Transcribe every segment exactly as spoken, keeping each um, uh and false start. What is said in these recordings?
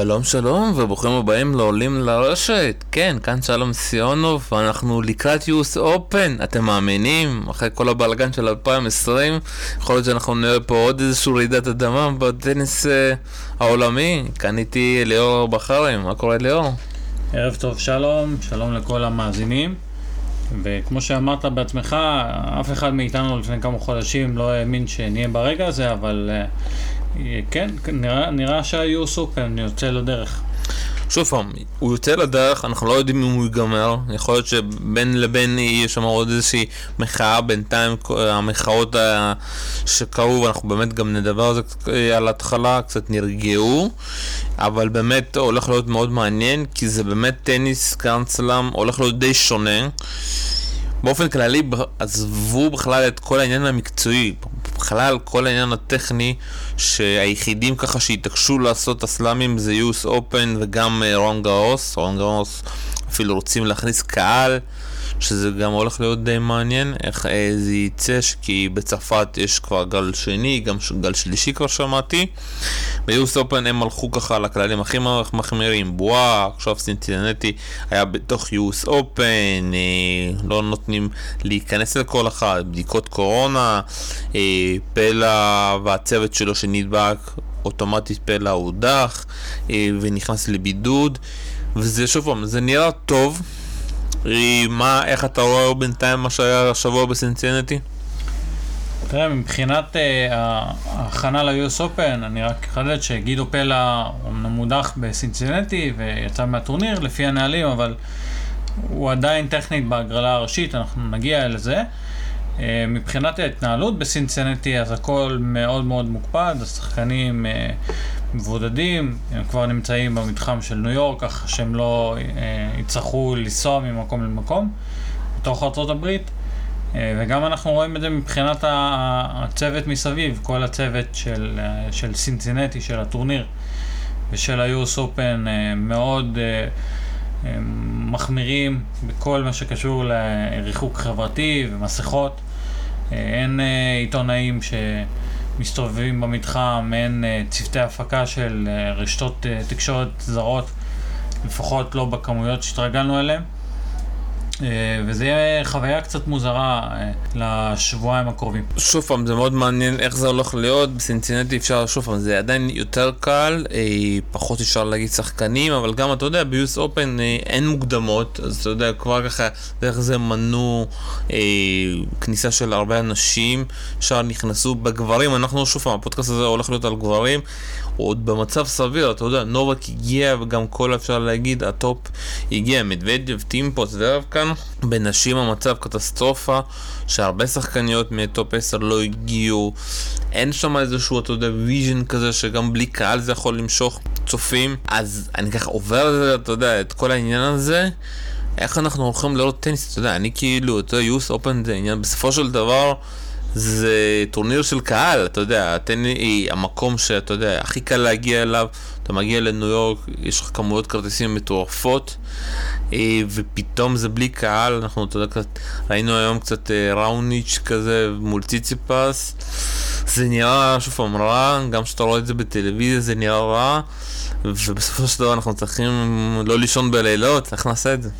שלום שלום וברוכים הבאים לעולים לרשת. כן, כאן שלום סיונוב ואנחנו לקראת יוס אופן, אתם מאמינים? אחרי כל הבלגן של אלפיים עשרים יכול להיות שאנחנו נראה פה עוד איזשהו רעידת אדמה בטניס אה, העולמי. כאן איתי אליאור אלבחרי, מה קורה אליאור? ערב טוב שלום, שלום לכל המאזינים. וכמו שאמרת בעצמך, אף אחד מאיתנו לפני כמה חודשים לא האמין שנהיה ברגע הזה, אבל כן, נראה, נראה שהיוס אופן יוצא לדרך. שוב פעם, הוא יוצא לדרך, אנחנו לא יודעים אם הוא ייגמר, יכול להיות שבין לבין יש שם עוד איזושהי מחאה, בינתיים המחאות שקרו, ואנחנו באמת גם נדבר על זה על ההתחלה, קצת נרגעו, אבל באמת הולך להיות מאוד מעניין, כי זה באמת טניס גרנד סלאם, הולך להיות די שונה. באופן כללי עזבו בכלל את כל העניין המקצועי, בכלל כל העניין הטכני, שהיחידים ככה שהתעקשו לעשות הסלאמים זה יוס אופן וגם רון גאוס, רון גאוס אפילו רוצים להכניס קהל, שזה גם הולך להיות די מעניין איך זה ייצא, כי בצפת יש כבר גל שני, גם גל שלישי כבר שמעתי. ביוס אופן הם הלכו ככה לכללים הכי מחמירים, בואה, עכשיו סינסנטי היה בתוך יוס אופן, לא נותנים להיכנס לכל אחד, בדיקות קורונה, פלא והצוות שלו שנדבק אוטומטית פלא הודח ונכנס לבידוד, וזה שוב פעם, זה נראה טוב. מה, איך אתה רואה בינתיים מה שהיה השבוע בסינסנטי? תראה, מבחינת ההכנה ליוס אופן, אני רק חדד שגידו פלא מודח בסינסנטי ויצא מהטורניר לפי הנהלים, אבל הוא עדיין טכנית בהגרלה הראשית, אנחנו נגיע אל זה. מבחינת ההתנהלות בסינסנטי, אז הכל מאוד מאוד מוקפד, השחקנים מבודדים, הם כבר נמצאים במתחם של ניו יורק, כך שהם לא יצטרכו לנסוע ממקום למקום בתוך ארצות הברית, וגם אנחנו רואים את זה מבחינת הצוות מסביב, כל הצוות של, של סינסנטי, של הטורניר ושל היוס אופן, מאוד מחמירים בכל מה שקשור לריחוק חברתי ומסכות, אין עיתונאים שמסתובבים במתחם, אין צוותי הפקה של רשתות תקשורת זרות, לפחות לא בכמויות שהתרגלנו אליהם, וזה יהיה חוויה קצת מוזרה לשבועיים הקרובים. שוב פעם, זה מאוד מעניין איך זה הולך להיות. בסינסנטי אפשר, שוב פעם, זה עדיין יותר קל, פחות אפשר להגיד שחקנים, אבל גם אתה יודע, ביוס אופן אין מוקדמות, אז אתה יודע, כבר ככה דרך זה מנעו אה, כניסה של הרבה אנשים שנכנסו בגברים. אנחנו שוב פעם, הפודקאסט הזה הולך להיות על גברים, עוד במצב סביר, אתה יודע, נובק הגיע, וגם כל אפשר להגיד, הטופ הגיע, מדוודג'ב, טימפוס ורבקן. בנשים המצב קטסטרופה, שהרבה שחקניות מטופ עשר לא הגיעו, אין שם איזשהו אתה יודע ויז'ן כזה שגם בלי קהל זה יכול למשוך צופים. אז אני ככה עובר את זה, אתה יודע, את כל העניין הזה, איך אנחנו הולכים לראות טניס, אתה יודע, אני כאילו, אתה יודע, יוס אופן זה עניין, בסופו של דבר זה טורניר של קהל, אתה יודע, טניס, המקום שאתה יודע, הכי קל להגיע אליו, אתה מגיע לניו יורק, יש לך כמויות כרטיסים מטורפות, ופתאום זה בלי קהל. אנחנו, אתה יודע, קצת, ראינו היום קצת ראוניץ' כזה מול ציציפס, זה נראה שוב פעם רע, גם שאתה רואה את זה בטלוויזיה זה נראה רע, ובסופו של דבר אנחנו צריכים לא לישון בלילות, איך נעשה את זה?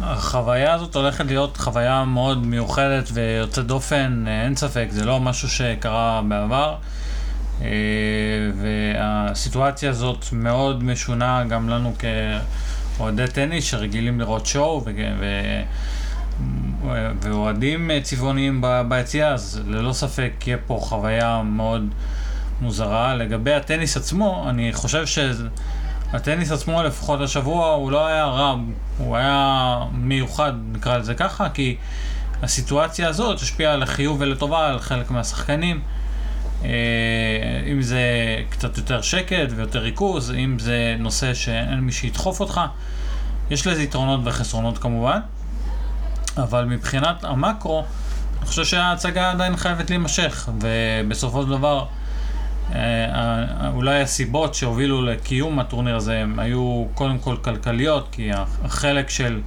החוויה הזאת הולכת להיות חוויה מאוד מיוחדת ויוצאת דופן, אין ספק, זה לא משהו שקרה בעבר, והסיטואציה הזאת מאוד משונה גם לנו כאוהדי טניס שרגילים לראות שואו ואוהדים צבעוניים ביציע, אז ללא ספק יהיה פה חוויה מאוד מוזרה. לגבי הטניס עצמו, אני חושב ש... הטניס עצמו לפחות השבוע הוא לא היה רע, הוא היה מיוחד, נקרא לזה ככה, כי הסיטואציה הזאת השפיעה לחיוב ולטובה על חלק מהשחקנים, אם זה קצת יותר שקט ויותר ריכוז, אם זה נושא שאין מי שידחוף אותך, יש לזה יתרונות וחסרונות כמובן, אבל מבחינת המקרו אני חושב שההצגה עדיין חייבת להימשך, ובסופו של דבר אולי הסיבות שהובילו לקיום הטורניר הזה היו קודם כל כלכליות, כי החלק של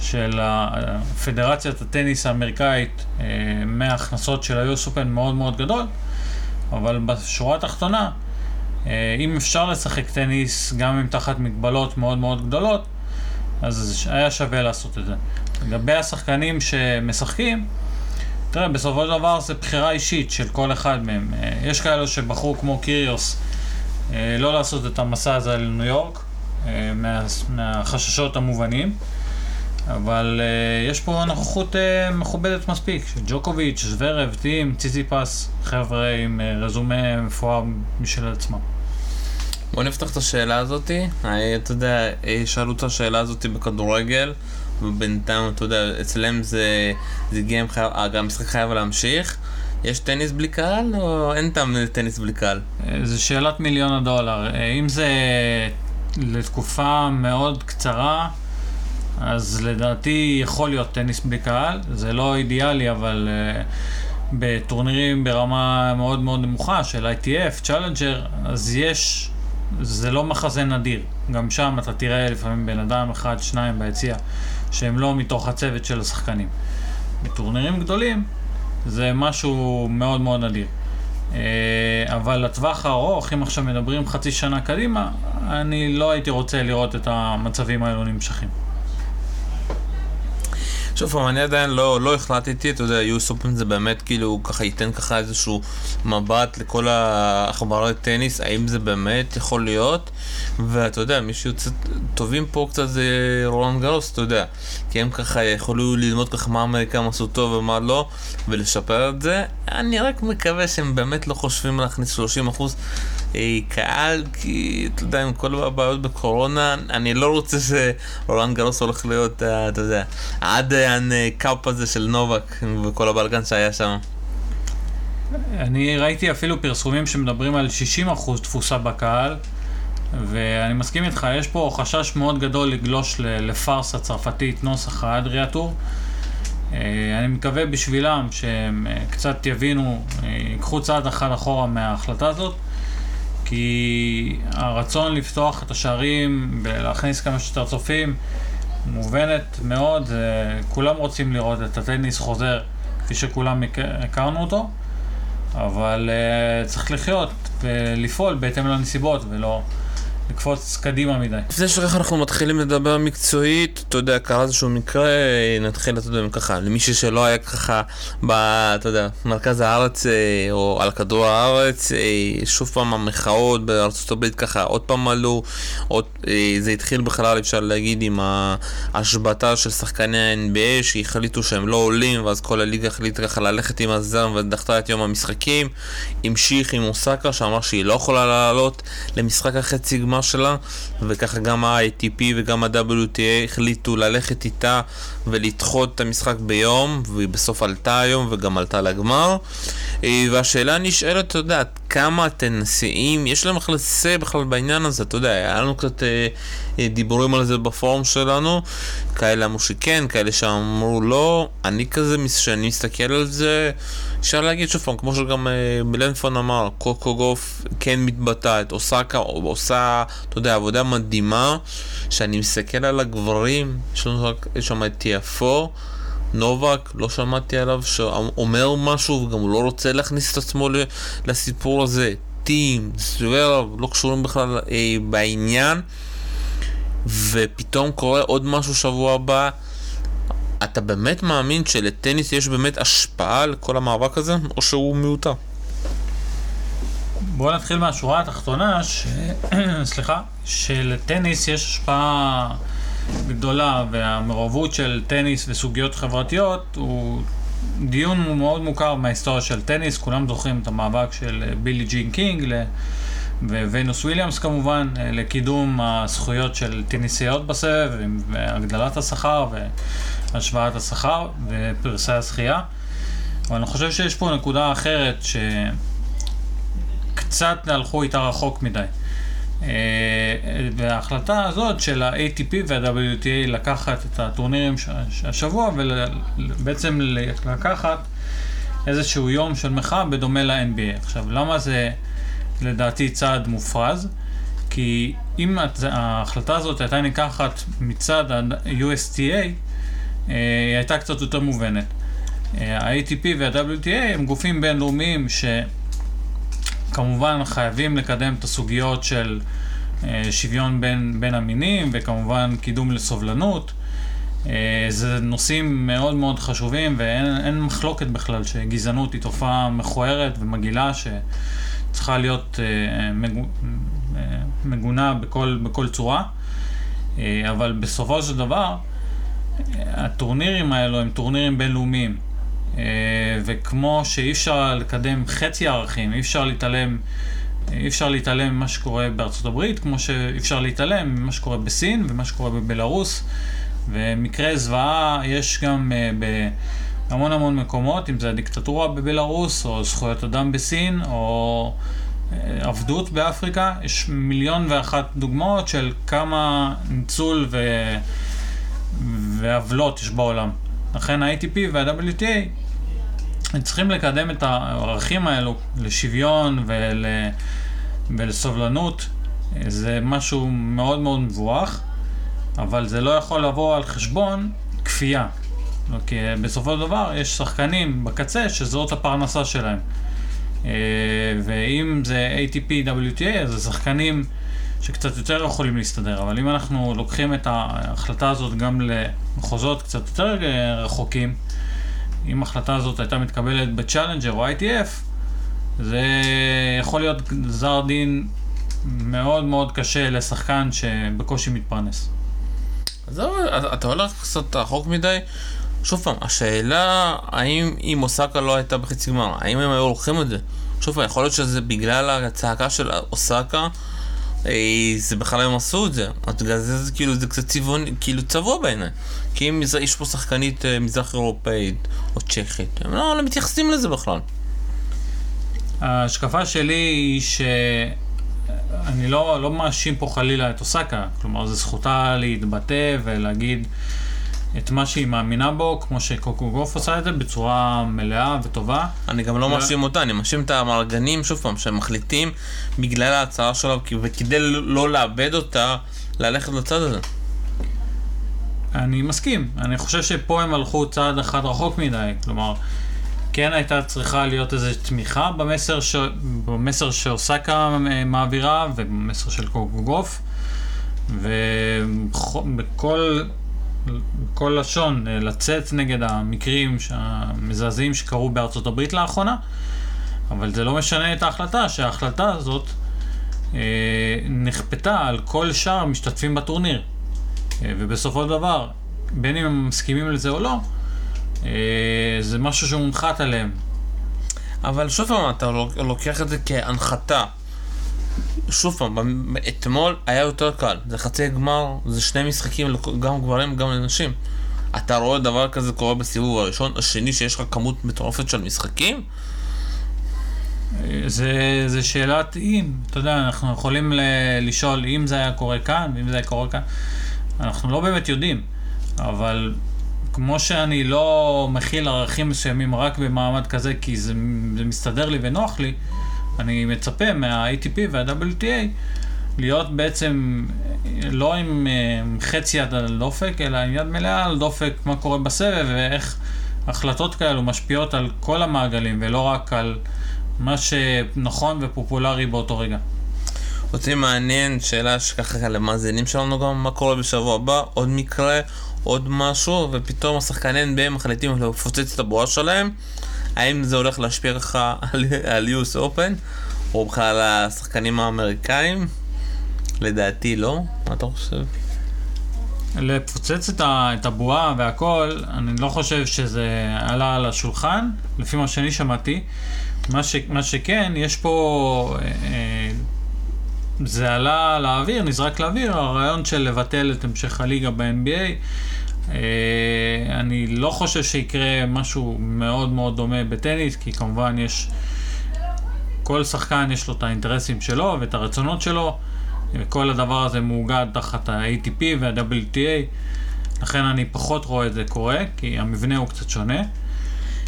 של הפדרציית הטניס האמריקאית מההכנסות של היוס אופן מאוד מאוד גדול, אבל בשורה התחתונה אם אפשר לשחק טניס גם עם תחת מגבלות מאוד מאוד גדולות, אז היה שווה לעשות את זה. לגבי השחקנים שמשחקים, תראה, בסופו של דבר זה בחירה אישית של כל אחד מהם. יש כאלו שבחרו כמו קיריוס לא לעשות את המסע הזה לניו יורק, מהחששות המובנים, אבל יש פה נוכחות מכובדת מספיק, ג'וקוביץ', זוורב, טים, ציציפס, חבר'ה עם רזומה מפואר משל עצמם. בוא נפתח את השאלה הזאת. אתה יודע, שאלו את השאלה הזאת בכדורגל, ובינתיים, אתה יודע, אצלם זה גם המשחק חייב להמשיך. יש טניס בלי קהל או אין טניס בלי קהל? זה שאלת מיליון הדולר. אם זה לתקופה מאוד קצרה, אז לדעתי יכול להיות טניס בלי קהל. זה לא אידיאלי, אבל בטורנירים ברמה מאוד מאוד נמוכה של איי טי אף, Challenger, אז יש, זה לא מחזן נדיר. גם שם אתה תראה לפעמים בן אדם אחד, שניים ביציאה, שהם לא מתוך הצוות של השחקנים. בטורנירים גדולים זה משהו מאוד מאוד נדיר. אבל לטווח הארוך, אם עכשיו מדברים חצי שנה קדימה, אני לא הייתי רוצה לראות את המצבים האלו נמשכים. שוב, אני עדיין לא, לא החלטתי, אתה יודע, יו אס Open זה באמת כאילו ככה ייתן ככה איזשהו מבט לכל החברות טניס, האם זה באמת יכול להיות, ואתה יודע, מי שיוצא טובים פה קצת זה רולאן גארוס, אתה יודע, כי הם ככה יכולו ללמוד ככה מה האמריקאים עשו טוב ומה לא, ולשפר את זה. אני רק מקווה שהם באמת לא חושבים להכניס שלושים אחוז קהל, כי אתה יודע, עם כל הבעיות בקורונה, אני לא רוצה שרולאן גארוס הולך להיות, אתה יודע, עד הקאפ הזה של נובק וכל הבלגן שהיה שם. אני ראיתי אפילו פרסומים שמדברים על שישים אחוז תפוסה בקהל, ואני מסכים איתך, יש פה חשש מאוד גדול לגלוש לפארס הצרפתית נוסח האדריה טור. אני מקווה בשבילם שהם קצת יבינו, יקחו צעד אחד אחורה מההחלטה הזאת, כי הרצון לפתוח את השערים ולהכניס כמה שיותר צופים מובנת מאוד. כולם רוצים לראות את הטניס חוזר כפי שכולם הכרנו אותו, אבל צריך לחיות ולפעול בהתאם לנסיבות ולא לקפוץ קדימה מדי. לפני שכך אנחנו מתחילים לדבר מקצועית, אתה יודע, קרה איזשהו מקרה, נתחיל, אתה יודע, ככה, למישהו שלא היה ככה, אתה יודע, מרכז הארץ או על כדור הארץ, שוב פעם המחאות בארצות הברית ככה, עוד פעם עלו, עוד, זה התחיל בכלל, אפשר להגיד, עם ההשבטה של שחקני ה-אן בי איי, שהחליטו שהם לא עולים, ואז כל הליגה החליטה ככה ללכת עם הזרם, ודחתה את יום המשחקים, המשיך עם אוסקה, שאמר שהיא לא יכולה לעלות למשחק החצי גמר שלה, וככה גם ה-איי טי פי וגם ה-דאבליו טי איי החליטו ללכת איתה ולדחות את המשחק ביום, ובסוף עלתה היום וגם עלתה לגמר. והשאלה נשאלת, אתה יודע, כמה הטניסאים יש להם החלטה בכלל בעניין הזה? אתה יודע, היה לנו קצת דיבורים על זה בפורום שלנו, כאלה אמרו שכן, כאלה שאמרו לא. אני כזה, שאני מסתכל על זה, אפשר להגיד שוב פעם, כמו שגם בלנפון אמר, קוקוגוף כן מתבטאת, אוסקה עושה, אתה יודע, עבודה מדהימה. שאני מסתכל על הגברים, יש לנו שם את טיאפו, נובק, לא שמעתי עליו שאומר משהו, וגם הוא לא רוצה להכניס את עצמו לסיפור הזה. טים, זוורב, לא קשורים בכלל אי, בעניין, ופתאום קורה עוד משהו שבוע הבא. אתה באמת מאמין שלטניס יש באמת השפעה לכל המאבק הזה, או שהוא מיותר? בואו נתחיל מהשורה התחתונה, ש... סליחה, שלטניס יש השפעה גדולה, והמעורבות של טניס וסוגיות חברתיות הוא דיון מאוד מוכר מההיסטוריה של טניס. כולם זוכרים את המאבק של בילי ג'ין קינג וונוס וויליאמס כמובן, לקידום הזכויות של טניסיות בסבב, והגדלת השכר והשוואת השכר ופרסי השחייה. אבל אני חושב שיש פה נקודה אחרת שקצת הלכו איתה רחוק מדי. וההחלטה הזאת של ה-איי טי פי וה-דאבליו טי איי לקחת את הטורנירים השבוע ובעצם לקחת איזשהו יום של מחאה בדומה ל-אן בי איי. עכשיו, למה זה לדעתי צעד מופרז? כי אם ההחלטה הזאת הייתה ניקחת מצד ה-יו אס טי איי, היא הייתה קצת יותר מובנת. ה-איי טי פי וה-דאבליו טי איי הם גופים בינלאומיים ש כמובן חייבים לקדם את הסוגיות של שוויון בין, בין המינים, וכמובן קידום לסובלנות. זה נושאים מאוד מאוד חשובים, ואין אין מחלוקת בכלל שגזענות היא תופעה מכוערת ומגילה שצריכה להיות מגונה בכל, בכל צורה. אבל בסופו של דבר, הטורנירים האלו הם טורנירים בינלאומיים, וכמו שאי אפשר לקדם חצי ערכים, אי אפשר להתעלם אי אפשר להתעלם ממה שקורה בארצות הברית, כמו שאי אפשר להתעלם ממה שקורה בסין ומה שקורה בבלרוס. ומקרה זוועה יש גם בהמון המון מקומות, אם זה הדיקטטורה בבלרוס, או זכויות אדם בסין, או עבדות באפריקה. יש מיליון ואחת דוגמאות של כמה ניצול ו... ועבלות יש בעולם. לכן ה-איי טי פי וה-דאבליו טי איי צריכים לקדם את הערכים האלו לשוויון ול... ולסובלנות. זה משהו מאוד מאוד מבורך, אבל זה לא יכול לבוא על חשבון כפייה, כי בסופו של דבר יש שחקנים בקצה שזאת הפרנסה שלהם, ואם זה איי טי פי, דאבליו טי איי, זה שחקנים שקצת יותר יכולים להסתדר. אבל אם אנחנו לוקחים את ההחלטה הזאת גם למחוזות קצת יותר רחוקים, אם ההחלטה הזאת הייתה מתקבלת בצ'לנג'ר או איי טי אף, זה יכול להיות גזר דין מאוד מאוד קשה לשחקן שבקושי מתפרנס. אז אתה הולך קצת רחוק מדי. שוב פעם, השאלה האם אם אוסקה לא הייתה בחצי גמר, האם הם היו הולכים את זה? שוב פעם, יכול להיות שזה בגלל הצעקה של אוסקה, זה בכלל הם עשו את זה. בגלל זה זה כאילו, זה קצת צבעוני, כאילו צבוע בעיניי. כי אם יש פה שחקנית מזרח אירופאית או צ'כית, הם לא, לא מתייחסים לזה בכלל. ההשקפה שלי היא ש... אני לא, לא מאשים פה חלילה את אוסקה, כלומר זה זכותה להתבטא ולהגיד את מה שהיא מאמינה בו, כמו שקוקו גוף עושה את זה בצורה מלאה וטובה. אני גם לא ו... מאשים אותה, אני מאשים את המארגנים, שוב פעם, שהם מחליטים בגלל ההצעה שלה, וכדי לא לאבד אותה, ללכת לצד הזה. אני מסכים, אני חושב שפה הם הלכו צעד אחד רחוק מדי, כלומר כן הייתה צריכה להיות איזו תמיכה במסר, ש... במסר שאוסקה מעבירה ובמסר של קוקוגוף, ובכל בכל לשון לצאת נגד המקרים המזעזעים שקרו בארצות הברית לאחרונה, אבל זה לא משנה את ההחלטה, שההחלטה הזאת אה, נכפתה על כל שאר משתתפים בטורניר, אה, ובסופו של דבר, בין אם הם מסכימים לזה או לא, זה משהו שמונחת עליהם. אבל שוב פעם, אתה לוקח את זה כהנחתה. שוב פעם, אתמול היה יותר קל, זה חצי גמר, זה שני משחקים, גם גברים גם לנשים. אתה רואה דבר כזה קורה בסיבוב הראשון השני, שיש לך כמות מטורפת של משחקים? זה, זה שאלת אם, אתה יודע, אנחנו יכולים ל- לשאול אם זה היה קורה כאן, אם זה היה קורה כאן, אנחנו לא באמת יודעים. אבל כמו שאני לא מכיל ערכים מסוימים רק במעמד כזה, כי זה, זה מסתדר לי ונוח לי, אני מצפה מה-איי טי פי וה-דאבליו טי איי להיות בעצם לא עם, עם חצי יד על דופק, אלא עם יד מלאה על דופק, מה קורה בסבב ואיך החלטות כאלו משפיעות על כל המעגלים ולא רק על מה שנכון ופופולרי באותו רגע. אותי מעניין, שאלה שככה למאזינים שלנו גם, מה קורה בשבוע הבא, עוד מקרה, עוד משהו, ופתאום השחקנים בהם מחליטים לפוצץ את הבועה שלהם. האם זה הולך להשפיע לך על יו אס Open, או בכלל על השחקנים האמריקאים? לדעתי לא, מה אתה חושב? לפוצץ את הבועה והכל, אני לא חושב שזה עלה על השולחן, לפי מה שאני שמעתי. מה, ש, מה שכן, יש פה... אה, זה עלה לאוויר, נזרק לאוויר, הרעיון של לבטל את המשך הליגה ב-אן בי איי. אני לא חושב שיקרה משהו מאוד מאוד דומה בטניס, כי כמובן יש, כל שחקן יש לו את האינטרסים שלו ואת הרצונות שלו, וכל הדבר הזה מאוגד תחת ה-איי טי פי וה-דאבליו טי איי, לכן אני פחות רואה את זה קורה, כי המבנה הוא קצת שונה.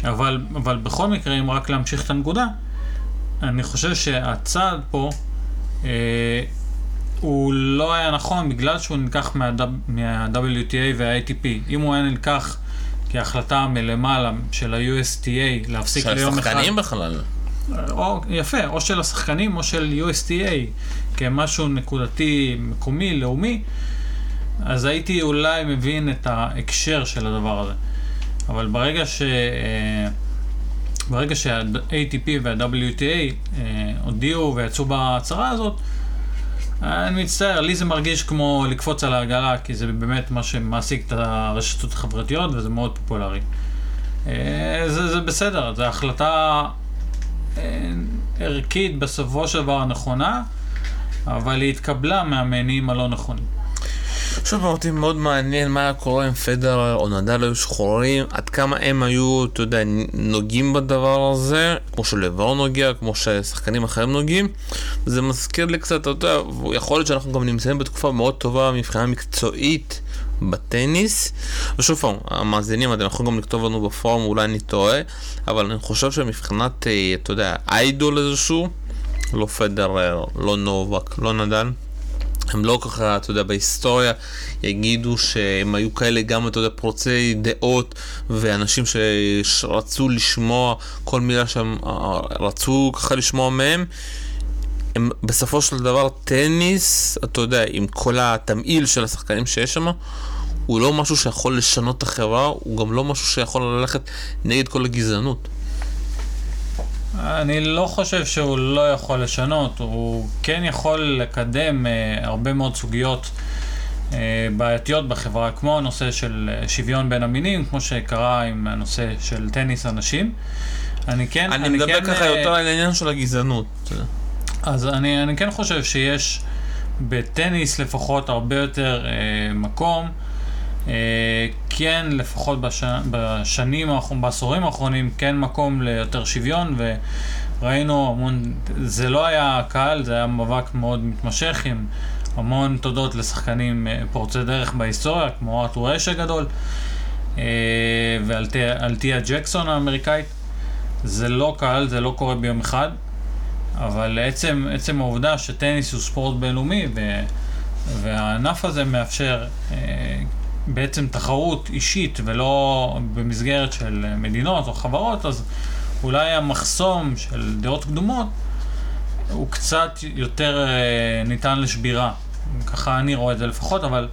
אבל, אבל בכל מקרה, אם רק להמשיך את הנקודה, אני חושב שהצעד פה Uh, הוא לא היה נכון, בגלל שהוא נלקח מה-דאבליו טי איי וה-איי טי פי. אם הוא היה נלקח כהחלטה מלמעלה של ה-יו אס טי איי להפסיק ליום אחד, של השחקנים בכלל, או, יפה, או של השחקנים או של יו אס טי איי, כמשהו נקודתי, מקומי, לאומי, אז הייתי אולי מבין את ההקשר של הדבר הזה. אבל ברגע ש... ברגע שה-איי טי פי וה-דאבליו טי איי הודיעו ויצאו בהצהרה הזאת, אני מצטער, לי זה מרגיש כמו לקפוץ על העגלה, כי זה באמת מה שמעסיק את הרשתות החברתיות וזה מאוד פופולרי. זה, זה בסדר, זו החלטה ערכית בסופו של דבר נכונה, אבל היא התקבלה מהמענים הלא נכונים. שוב, אותי מאוד מעניין מה קורה עם פדרר או נדל היו שחורים, עד כמה הם היו, אתה יודע, נוגעים בדבר הזה, כמו שלבר נוגע, כמו ששחקנים אחרים נוגעים. זה מזכיר לי קצת, אתה יודע, יכול להיות שאנחנו גם נמצאים בתקופה מאוד טובה מבחינה מקצועית בטניס, ושוב פעם, המאזינים, אתם יכולים גם לכתוב לנו בפורום, אולי אני טועה, אבל אני חושב שמבחינת, אתה יודע, איידול איזשהו, לא פדרר, לא נובק, לא נדל, הם לא ככה, אתה יודע, בהיסטוריה יגידו שהם היו כאלה גם, אתה יודע, פרוצי דעות ואנשים שרצו לשמוע כל מילה שהם רצו ככה לשמוע מהם. הם בסופו של דבר טניס, אתה יודע, עם כל התמעיל של השחקנים שיש שם, הוא לא משהו שיכול לשנות את החברה, הוא גם לא משהו שיכול ללכת נגד כל הגזענות. אני לא חושב שהוא לא יכול לשנות, הוא כן יכול לקדם אה, הרבה מאוד סוגיות אה, בעייתיות בחברה, כמו הנושא של שוויון בין המינים, כמו שקרה עם הנושא של טניס אנשים. אני כן, אני, אני מדבר כן, ככה אה, יותר על העניין של הגזענות. אז אני, אני כן חושב שיש בטניס לפחות הרבה יותר אה, מקום, אה, כן, לפחות בש... בשנים האחרונים, בעשורים האחרונים, כן מקום ליותר שוויון, וראינו המון, זה לא היה קל, זה היה מאבק מאוד מתמשך עם המון תודות לשחקנים פורצי דרך בהיסטוריה, כמו ארתור אש הגדול, ואלתיה ג'קסון האמריקאית. זה לא קל, זה לא קורה ביום אחד, אבל עצם, עצם העובדה שטניס הוא ספורט בינלאומי, ו... והענף הזה מאפשר בעצם תחרות אישית ולא במסגרת של מדינות או חברות, אז אולי המחסום של דעות קדומות הוא קצת יותר ניתן לשבירה. ככה אני רואה את זה לפחות, אבל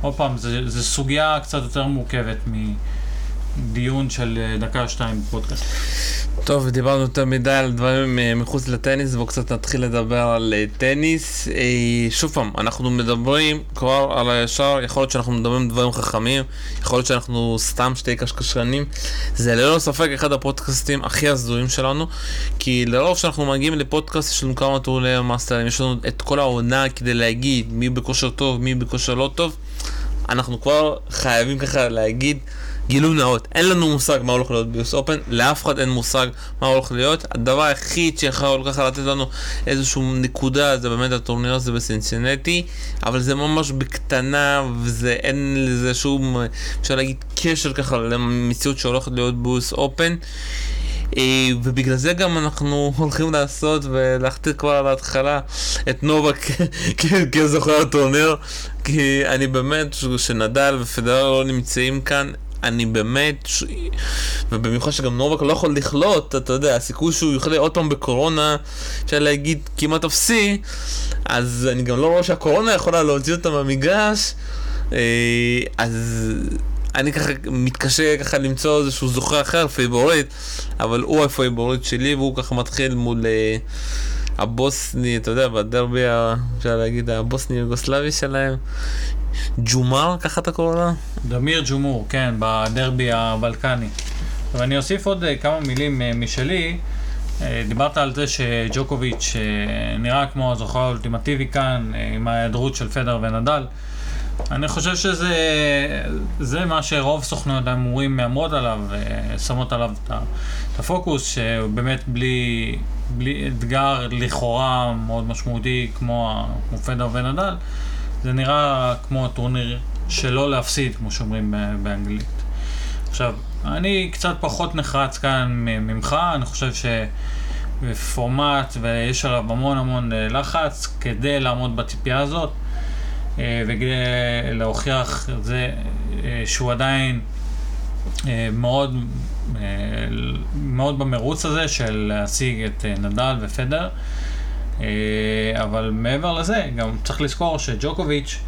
עוד פעם, זה, זה סוגיה קצת יותר מורכבת מדיון של דקה-שתיים בפודקאסט. טוב, דיברנו יותר מדי על דברים מחוץ לטניס, בואו קצת נתחיל לדבר על טניס. שוב פעם, אנחנו מדברים כבר על הישר, יכול להיות שאנחנו מדברים דברים חכמים, יכול להיות שאנחנו סתם שתי קשקשנים. זה ללא ספק אחד הפודקאסטים הכי הזויים שלנו, כי לרוב שאנחנו מגיעים לפודקאסט יש לנו כמה טורי מאסטרים, יש לנו את כל העונה כדי להגיד מי בכושר טוב, מי בכושר לא טוב. אנחנו כבר חייבים ככה להגיד גילוי נאות, אין לנו מושג מה הולך להיות ביוס אופן, לאף אחד אין מושג מה הולך להיות. הדבר היחיד שיכול ככה לתת לנו איזושהי נקודה זה באמת הטורניר הזה בסינסנטי, אבל זה ממש בקטנה, ואין לזה שום, אפשר להגיד, קשר ככה למציאות שהולכת להיות ביוס אופן, ובגלל זה גם אנחנו הולכים לעשות ולהחתיר כבר על ההתחלה את נובק כזוכה הטורניר, כי אני באמת, שנדל ופדרר לא נמצאים כאן, אני באמת, ובמיוחד שגם נובק לא יכול לחלות, אתה יודע, הסיכוי שהוא יחלה עוד פעם בקורונה, אפשר להגיד כמעט אפסי, אז אני גם לא רואה שהקורונה יכולה להוציא אותה מהמגרש, אז אני ככה מתקשה ככה למצוא איזשהו זוכה אחר, פייבורית, אבל הוא הפייבורית שלי, והוא ככה מתחיל מול הבוסני, אתה יודע, בדרבי, אפשר להגיד, הבוסני יוגוסלבי שלהם, ג'ומר, ככה אתה קורא לה? דמיר ג'ומור, כן, בדרבי הבלקני. ואני אוסיף עוד כמה מילים משלי. דיברת על זה שג'וקוביץ' נראה כמו הזוכה האולטימטיבי כאן, עם ההיעדרות של פדר ונדל. אני חושב שזה זה מה שרוב סוכנויות ההימורים מאמרות עליו, שמות עליו את הפוקוס, שבאמת בלי, בלי אתגר לכאורה מאוד משמעותי כמו פדר ונדל, זה נראה כמו טורניר שלא להפסיד, כמו שאומרים באנגלית. עכשיו, אני קצת פחות נחרץ כאן ממך, אני חושב שפורמט ויש עליו המון המון לחץ כדי לעמוד בציפייה הזאת, וכדי להוכיח את זה שהוא עדיין מאוד מאוד במרוץ הזה של להשיג את נדל ופדר, אבל מעבר לזה גם צריך לזכור שג'וקוביץ'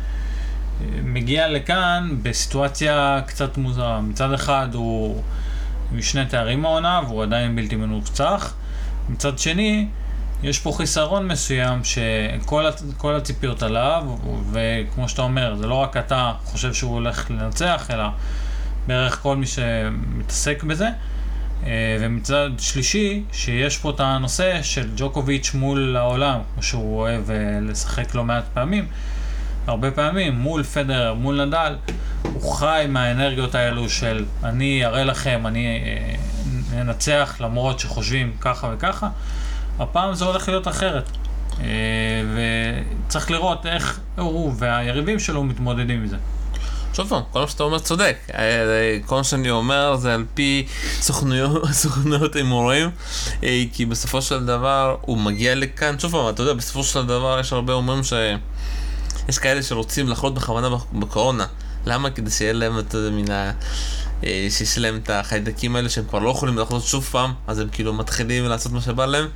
מגיע לכאן בסיטואציה קצת מוזרה. מצד אחד הוא משני תארים העונה והוא עדיין בלתי מנוצח, מצד שני יש פה חיסרון מסוים שכל הציפיות עליו, וכמו שאתה אומר, זה לא רק אתה חושב שהוא הולך לנצח, אלא בערך כל מי שמתעסק בזה. ומצד שלישי, שיש פה את הנושא של ג'וקוביץ' מול העולם, שהוא אוהב לשחק לא מעט פעמים, הרבה פעמים, מול פדרר, מול נדל, הוא חי מהאנרגיות האלו של אני אראה לכם, אני אנצח למרות שחושבים ככה וככה. הפעם זה הולך להיות אחרת, וצריך לראות איך הוא והיריבים שלו מתמודדים מזה. שוב פעם, כל מה שאתה אומר צודק, כל מה שאני אומר זה על פי סוכנויות אימורים, כי בסופו של דבר הוא מגיע לכאן. שוב פעם, אתה יודע, בסופו של דבר יש הרבה אומרים שיש כאלה שרוצים לחלות בכוונה בקורונה. למה? כדי שיהיה להם את המילה, שיש להם את החיידקים האלה שהם כבר לא יכולים לעשות שוב פעם, אז הם כאילו מתחילים לעשות מה שבא להם.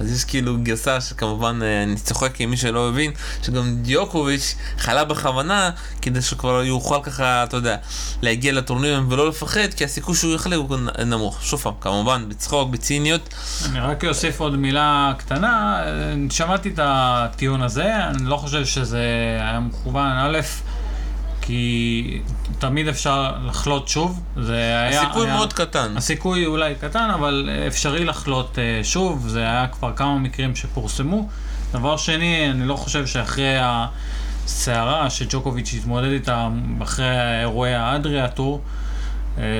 אז יש כאילו גרסה שכמובן אני צוחק עם מי שלא הבין, שגם דיוקוביץ' חלה בכוונה כדי שכבר יוכל ככה, אתה יודע, להגיע לטורנירים ולא לפחד, כי הסיכוי שהוא יחלה הוא נמוך. שוב פעם, כמובן, בצחוק, בציניות. אני רק אוסיף עוד מילה קטנה, שמעתי את הטיעון הזה, אני לא חושב שזה היה מכוון. א', כי תמיד אפשר לחלות שוב, זה היה... הסיכוי מאוד קטן. הסיכוי אולי קטן, אבל אפשרי לחלות שוב, זה היה כבר כמה מקרים שפורסמו. דבר שני, אני לא חושב שאחרי הסערה שג'וקוביץ' התמודד איתה, אחרי אירועי האדריאטור,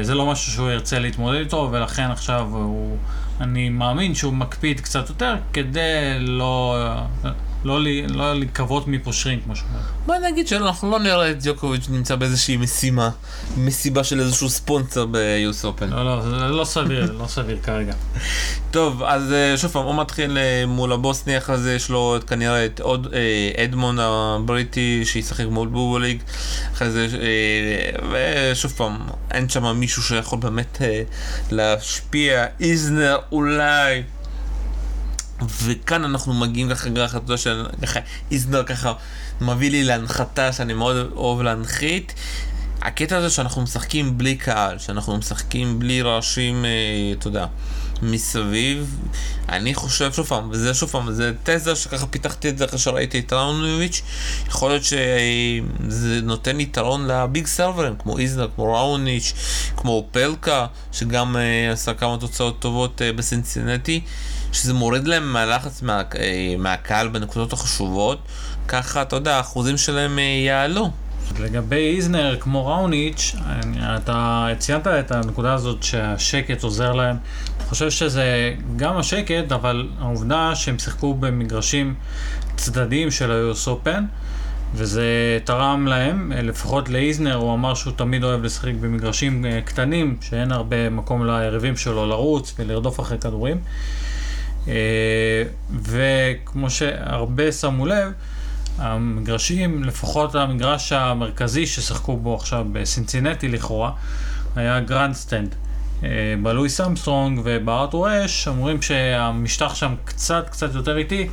זה לא משהו שהוא ירצה להתמודד איתו, ולכן עכשיו הוא, אני מאמין שהוא מקפיד קצת יותר, כדי לא... לא, לא לקוות מפושרים, כמו שאומר. בוא נגיד שאנחנו לא נראה את דיוקוביץ' נמצא באיזושהי משימה, מסיבה של איזשהו ספונסר ביוס אופן. לא, לא, זה לא סביר, לא סביר כרגע. טוב, אז שוב פעם, הוא מתחיל מול הבוסני, אחרי זה יש לו כנראה את עוד אדמונד הבריטי שישחק מול בובוליג, אחרי זה, ושוב פעם, אין שם מישהו שיכול באמת להשפיע, איזנר אולי, וכאן אנחנו מגיעים ככה גרח, אתה יודע שככה איזנר ככה מביא לי להנחתה שאני מאוד אוהב להנחית. הקטע הזה שאנחנו משחקים בלי קהל, שאנחנו משחקים בלי רעשים, אתה יודע, מסביב. אני חושב שוב פעם, וזה שוב פעם, זה תזה שככה פיתחתי את זה אחרי שראיתי את ראונוביץ', יכול להיות שזה נותן יתרון לביג סרברים, כמו איזנר, כמו ראוניץ', כמו פלקה, שגם עשה כמה תוצאות טובות בסינסנטי, שזה מוריד להם מהלחץ מה, מהקהל בנקודות החשובות, ככה, אתה יודע, האחוזים שלהם יעלו. לגבי איזנר, כמו ראוניץ', אתה ציינת את הנקודה הזאת שהשקט עוזר להם. אני חושב שזה גם השקט, אבל העובדה שהם שיחקו במגרשים צדדיים של ה-יו אס Open, וזה תרם להם, לפחות לאיזנר, הוא אמר שהוא תמיד אוהב לשחק במגרשים קטנים, שאין הרבה מקום ליריבים שלו לרוץ ולרדוף אחרי כדורים. וכמו שהרבה שמו לב, המגרשים, לפחות המגרש המרכזי ששחקו בו עכשיו בסינסינטי לכאורה, היה גרנדסטנד. בלואיס אמסטרונג ובארתור אש אומרים שהמשטח שם קצת קצת יותר איטי,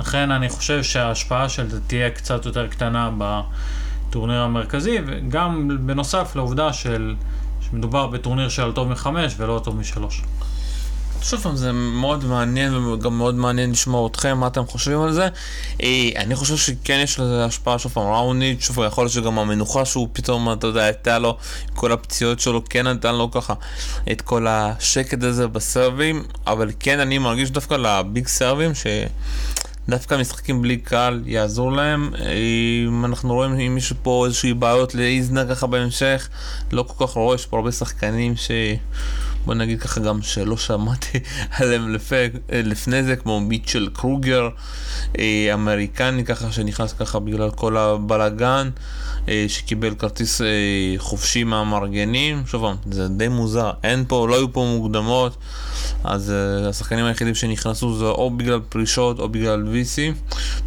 לכן אני חושב שההשפעה של זה תהיה קצת יותר קטנה בטורניר המרכזי, וגם בנוסף לעובדה של שמדובר בטורניר של טוב מחמש ולא טוב משלוש. שוב פעם, זה מאוד מעניין, וגם מאוד מעניין לשמוע אתכם, מה אתם חושבים על זה. אני חושב שכן יש לזה השפעה, שוב פעם, ראונית, שוב פעם, יכול להיות שגם המנוחה שהוא פתאום, אתה יודע, הייתה לו, כל הפציעות שלו, כן נתן לו ככה, את כל השקט הזה בסרבים, אבל כן, אני מרגיש דווקא לביג סרבים, שדווקא משחקים בלי קהל יעזור להם. אנחנו רואים אם מישהו פה איזושהי בעיות לאיזנה ככה בהמשך, לא כל כך רואה, יש פה הרבה שחקנים ש... בוא נגיד ככה גם שלא שמעתי עליהם לפני זה, כמו מיטשל קרוגר, אמריקני ככה שנכנס ככה בגלל כל הבלגן, שקיבל כרטיס חופשי מהמארגנים. שוב פעם, זה די מוזר, אין פה, לא היו פה מוקדמות, אז השחקנים היחידים שנכנסו זה או בגלל פרישות או בגלל ויסי.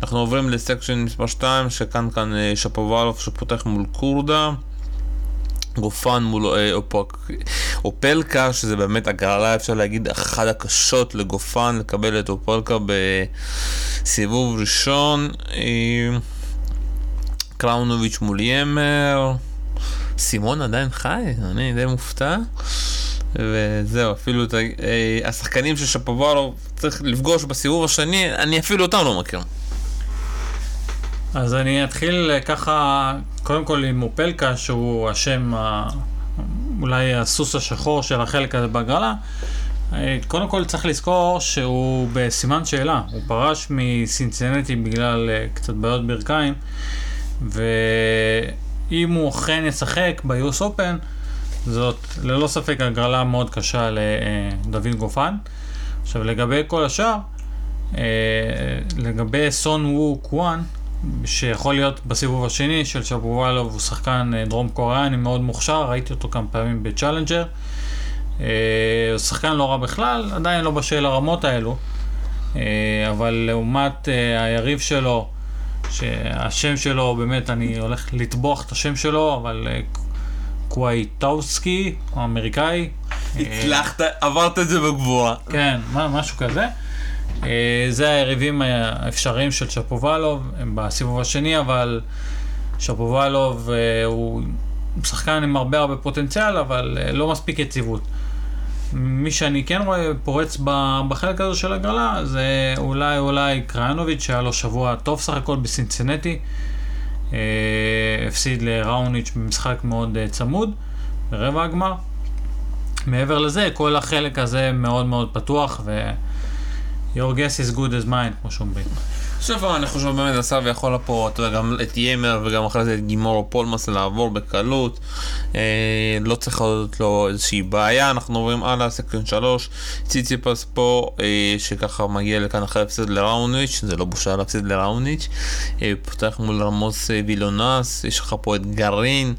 אנחנו עוברים לסקשן מספר שתיים, שכאן כאן שפובלוב שפותח מול קורדה, גופן מול אופלקה, שזה באמת הגרלה, אפשר להגיד, אחת הקשות לגופן, לקבל את אופלקה בסיבוב ראשון. קראונוביץ' מול ימר, סימון עדיין חי, אני די מופתע, וזהו, אפילו את השחקנים ששפוברוב צריך לפגוש בסיבוב השני, אני אפילו אותם לא מכיר. אז אני אתחיל ככה, קודם כל עם אופלקה, שהוא השם, אולי הסוס השחור של החלק הזה בגרלה. קודם כל צריך לזכור שהוא בסימן שאלה, הוא פרש מסינסנטי בגלל קצת בעיות ברכיים, ואם הוא אכן ישחק ביוס אופן, זאת ללא ספק הגרלה מאוד קשה לדוד גופן. עכשיו לגבי כל השאר, לגבי סון וו קואן, שיכול להיות בסיבוב השני של שבוואלוב, הוא שחקן דרום קוריאני מאוד מוכשר, ראיתי אותו כמה פעמים בצ'לנג'ר, הוא שחקן לא רע בכלל, עדיין לא בשל הרמות האלו, אבל לעומת היריב שלו, שהשם שלו באמת אני הולך לטבוח את השם שלו, אבל קווייטאוסקי, האמריקאי, הצלחת, עברת את זה בגבוהה, כן, משהו כזה. זה היריבים האפשריים של שפוברוב בסיבוב השני, אבל שפוברוב הוא שחקן עם הרבה הרבה פוטנציאל, אבל לא מספיק יציבות. מי שאני כן רואה פורץ בחלק הזה של הגרלה, זה אולי אולי קראונוביץ', שהיה לו שבוע טוב סך הכל בסינסנטי, הפסיד לראוניץ' במשחק מאוד צמוד ברבע הגמר. מעבר לזה, כל החלק הזה מאוד מאוד פתוח, ו Your guess is good as mine, כמו שאומרים. שוב, אני חושב באמת, הסבי יכול פה, אתה יודע, גם את ימר וגם אחרי זה את גימור או פולמס לעבור בקלות. אה, לא צריך להיות לו איזושהי בעיה. אנחנו עוברים הלאה, סקשן שלוש, ציציפס פה, אה, שככה מגיע לכאן אחרי הפסד לראוניץ', זה לא בושה להפסד לראוניץ', אה, פותח מול רמוס וילונס, יש לך פה את גרין,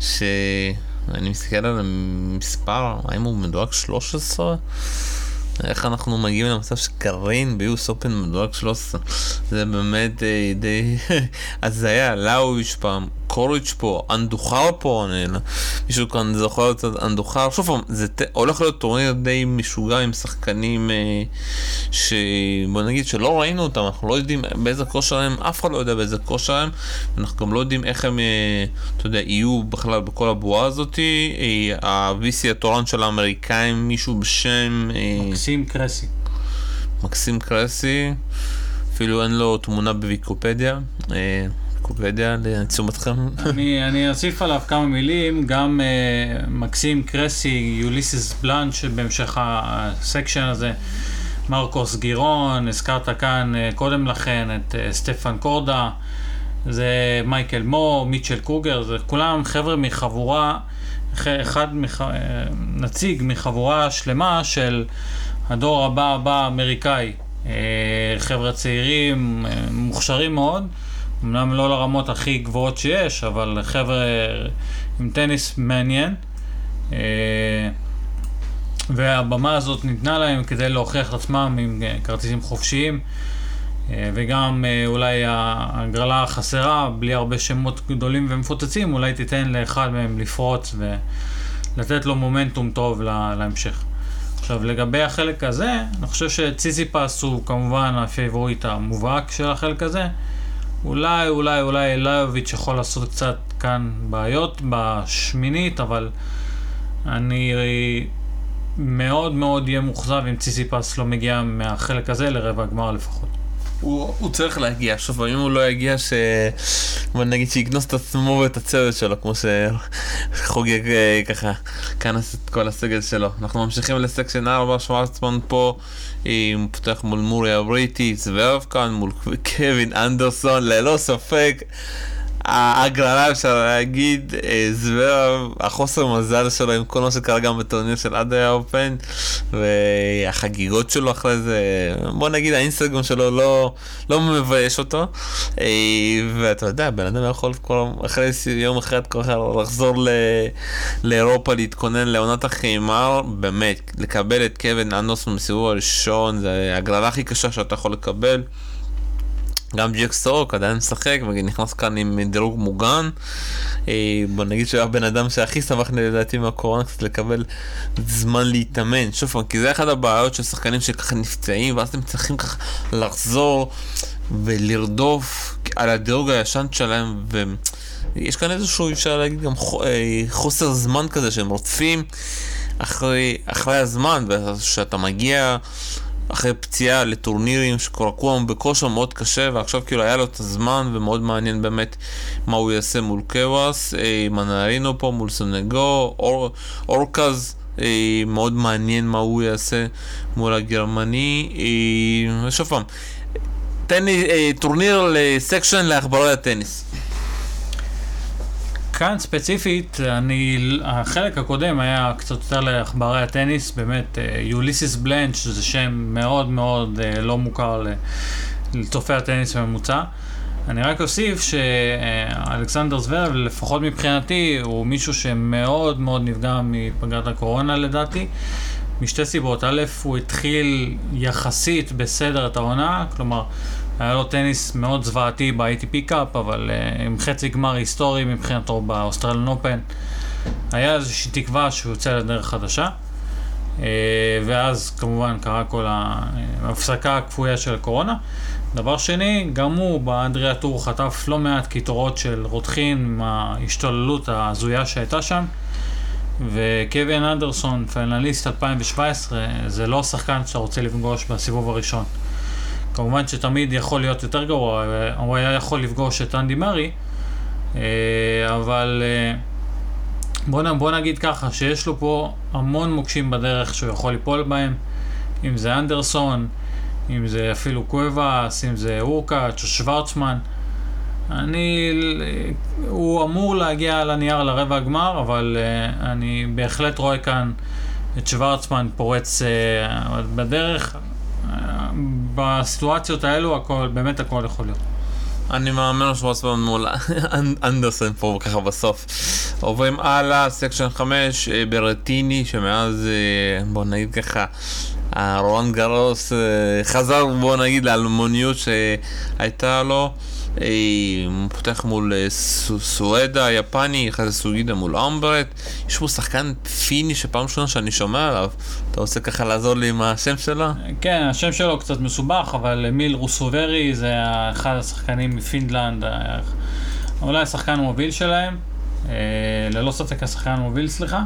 שאני מסתכל על המספר, האם הוא מדורג שלוש עשרה? איך אנחנו מגיעים למצב שקרין ביוס אופן מדורג שלוש עשרה? זה באמת אה, די הזיה. לאויש פעם, קוריץ' פה, אנדוחר פה, אני, מישהו כאן זוכר את אנדוחר. שוב פעם, זה ת, הולך להיות טורניר די משוגע עם שחקנים אה, שבוא נגיד שלא ראינו אותם, אנחנו לא יודעים באיזה כושר הם, אף אחד לא יודע באיזה כושר הם, אנחנו גם לא יודעים איך הם אה, אתה יודע, יהיו בכלל בכל הבועה הזאת. אה, הוויסי התורן של האמריקאים, מישהו בשם אה, מקסים קרסי. מקסים קרסי, אפילו אין לו תמונה בוויקיפדיה, אה, ויקיפדיה לתשומתכם. אני, אני אוסיף עליו כמה מילים, גם אה, מקסים קרסי, יוליסיס בלנץ' בהמשך הסקשן הזה, מרקוס גירון, הזכרת כאן אה, קודם לכן את אה, סטפן קורדה, זה מייקל מו, מיטשל קרוגר, זה כולם חבר'ה מחבורה, אחד מח... נציג מחבורה שלמה של הדור הבא הבא אמריקאי, חבר'ה צעירים מוכשרים מאוד, אמנם לא לרמות הכי גבוהות שיש, אבל חבר'ה עם טניס מעניין, והבמה הזאת ניתנה להם כדי להוכיח את עצמם עם כרטיסים חופשיים, וגם אולי הגרלה החסרה, בלי הרבה שמות גדולים ומפוצצים, אולי תיתן לאחד מהם לפרוץ ולתת לו מומנטום טוב להמשך. עכשיו לגבי החלק הזה, אני חושב שציציפס הוא כמובן הפייבורית המובהק של החלק הזה. אולי אולי אולי אלייביץ' יכול לעשות קצת כאן בעיות בשמינית, אבל אני מאוד מאוד יהיה מוחזב אם ציציפס לא מגיע מהחלק הזה לרבע הגמר לפחות. הוא, הוא צריך להגיע, שוב, אם הוא לא יגיע, ש... בוא נגיד שיגנוס את עצמו ואת הצוות שלו, כמו שחוגג ככה, כאן את כל הסגל שלו. אנחנו ממשיכים לסקשן ארבע, שוורצמן פה, הוא פותח מול מורי הבריטי, זוורב כאן, מול קווין אנדרסון, ללא ספק. ההגרלה אפשר להגיד, זוורב, החוסר מזל שלו עם כל מה שקרה גם בטורניר של עד האופן, והחגיגות שלו אחרי זה, בוא נגיד האינסטגרם שלו לא, לא מבייש אותו, ואתה יודע, בן אדם יכול כל, אחרי יום אחרי את כל כך לחזור ל, לאירופה, להתכונן לעונת החימר, באמת, לקבל את קווין אנדרסון בסיבוב הראשון, זה ההגרלה הכי קשה שאתה יכול לקבל. גם ג'ק סורק עדיין משחק, נכנס כאן עם דירוג מוגן. בוא נגיד שהוא היה בן אדם שהכי שמח לדעתי מהקורונה קצת לקבל זמן להתאמן, שוב פעם, כי זה אחד הבעיות של שחקנים שככה נפצעים, ואז אתם צריכים ככה לחזור ולרדוף על הדירוג הישן שלהם, ויש כאן איזשהו, אפשר להגיד, גם חוסר זמן כזה שהם רודפים אחרי, אחרי הזמן, ושאתה מגיע אחרי פציעה לטורנירים שקורקום בקושר מאוד קשה, ועכשיו כאילו היה לו את הזמן, ומאוד מעניין באמת מה הוא יעשה מול קווס, מנהרינו פה מול סנגו, אור, אורקז, מאוד מעניין מה הוא יעשה מול הגרמני. שוב פעם, טני, טורניר לסקשן להחברות הטניס. כאן ספציפית, אני, החלק הקודם היה קצת יותר להחברי הטניס, באמת יוליסיס בלנץ' זה שם מאוד מאוד לא מוכר לצופי הטניס הממוצע. אני רק אוסיף שאלכסנדר זוורב, לפחות מבחינתי, הוא מישהו שמאוד מאוד נפגע מפגעת הקורונה לדעתי, משתי סיבות. א', הוא התחיל יחסית בסדר את העונה, כלומר היה לו טניס מאוד זוועתי ב-איי טי פי קאפ, אבל uh, עם חצי גמר היסטורי מבחינתו באוסטרליאן אופן, היה איזושהי תקווה שהוא יוצא לדרך חדשה, uh, ואז כמובן קרה כל ההפסקה הכפויה של הקורונה. דבר שני, גם הוא באנדריה טור חטף לא מעט קיטורות של רותחין עם ההשתוללות הזויה שהייתה שם, וקווין אנדרסון, פיינליסט אלפיים שבע עשרה, זה לא שחקן שאתה רוצה לפגוש בסיבוב הראשון. כמובן שתמיד יכול להיות יותר גרוע, הוא היה יכול לפגוש את אנדי מרי, אבל בוא, נ, בוא נגיד ככה, שיש לו פה המון מוקשים בדרך שהוא יכול ליפול בהם, אם זה אנדרסון, אם זה אפילו קוויבס, אם זה אורקאץ' או שוורצמן. אני, הוא אמור להגיע לנייר לרבע הגמר, אבל אני בהחלט רואה כאן את שוורצמן פורץ בדרך. בסיטואציות האלו הכל, באמת הכל יכול להיות. אני מאמן שוורצמן מול אנדרסן פה ככה בסוף. עוברים הלאה, סקשן חמש, ברטיני, שמאז בוא נגיד ככה רולאן גארוס חזר בוא נגיד לאלמוניות שהייתה לו, הוא פותח מול סואדה היפני, אחד הסוגידה מול אמברט. יש פה שחקן פיני שפעם שונה שאני שומע עליו, אתה רוצה ככה לעזור לי עם השם שלו? כן, השם שלו קצת מסובך, אבל אמיל רוסוברי זה אחד השחקנים מפינלנד, אולי השחקן המוביל שלהם, ללא ספק השחקן המוביל, סליחה.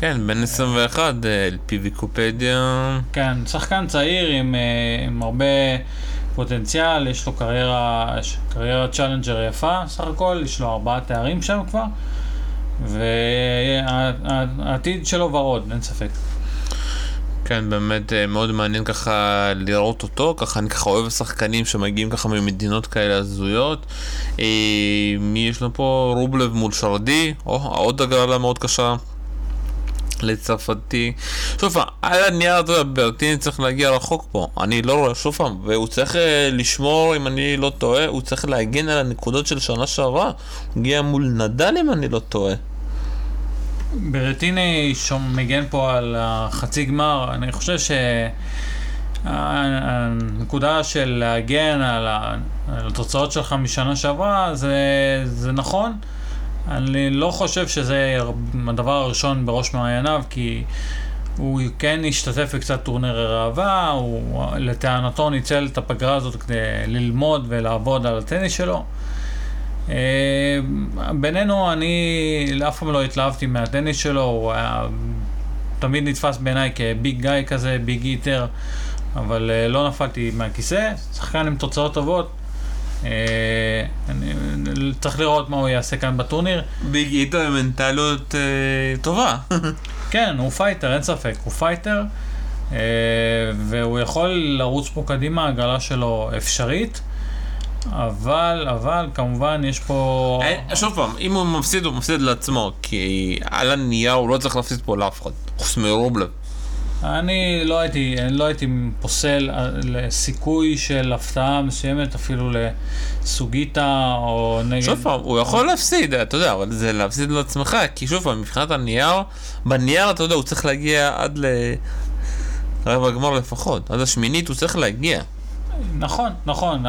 כן, בן עשרים ואחת, אל פי ויקיפדיה. כן, שחקן צעיר עם, עם הרבה פוטנציאל, יש לו קריירה, קריירה צ'אלנג'ר יפה, סך הכל, יש לו ארבעה תארים שם כבר, והעתיד שלו ורוד, אין ספק. כן, באמת מאוד מעניין ככה לראות אותו, ככה אני ככה אוהב השחקנים שמגיעים ככה ממדינות כאלה הזויות. אה, מי יש לנו פה? רובלב מול שרדי, או, עוד הגרלה מאוד קשה לצרפתי. שוב פעם, על הנייר ברטיני צריך להגיע רחוק פה, אני לא רואה, שוב פעם, והוא צריך לשמור, אם אני לא טועה, הוא צריך להגן על הנקודות של שנה שעברה, הוא הגיע מול נדל אם אני לא טועה. ברטיני מגן פה על חצי גמר, אני חושב שהנקודה של להגן על התוצאות שלך משנה שעברה, זה, זה נכון, אני לא חושב שזה הדבר הראשון בראש מעייניו, כי הוא כן השתתף בקצת טורנירי ראווה, הוא לטענתו ניצל את הפגרה הזאת כדי ללמוד ולעבוד על הטניס שלו. בינינו, אני אף פעם לא התלהבתי מהטניס שלו, הוא היה תמיד נתפס בעיניי כביג גאי כזה, ביג איטר, אבל לא נפלתי מהכיסא, שחקן עם תוצאות טובות. צריך לראות מה הוא יעשה כאן בטורניר. ביג איטר עם מנטליות טובה. כן, הוא פייטר, אין ספק, הוא פייטר, והוא יכול לרוץ פה קדימה, הגלה שלו אפשרית, אבל, אבל, כמובן יש פה... שוב פעם, אם הוא מפסיד, הוא מפסיד לעצמו, כי על הנייר הוא לא צריך להפסיד פה לאף אחד, חוץ מרובלב. אני לא הייתי, לא הייתי פוסל לסיכוי של הפתעה מסוימת, אפילו לסוגיטה או נגד... שוב פעם, הוא יכול להפסיד, אתה יודע, אבל זה להפסיד לעצמך, כי שוב פעם, מבחינת הנייר, בנייר, אתה יודע, הוא צריך להגיע עד לרבע הגמר לפחות, עד השמינית הוא צריך להגיע. נכון, נכון,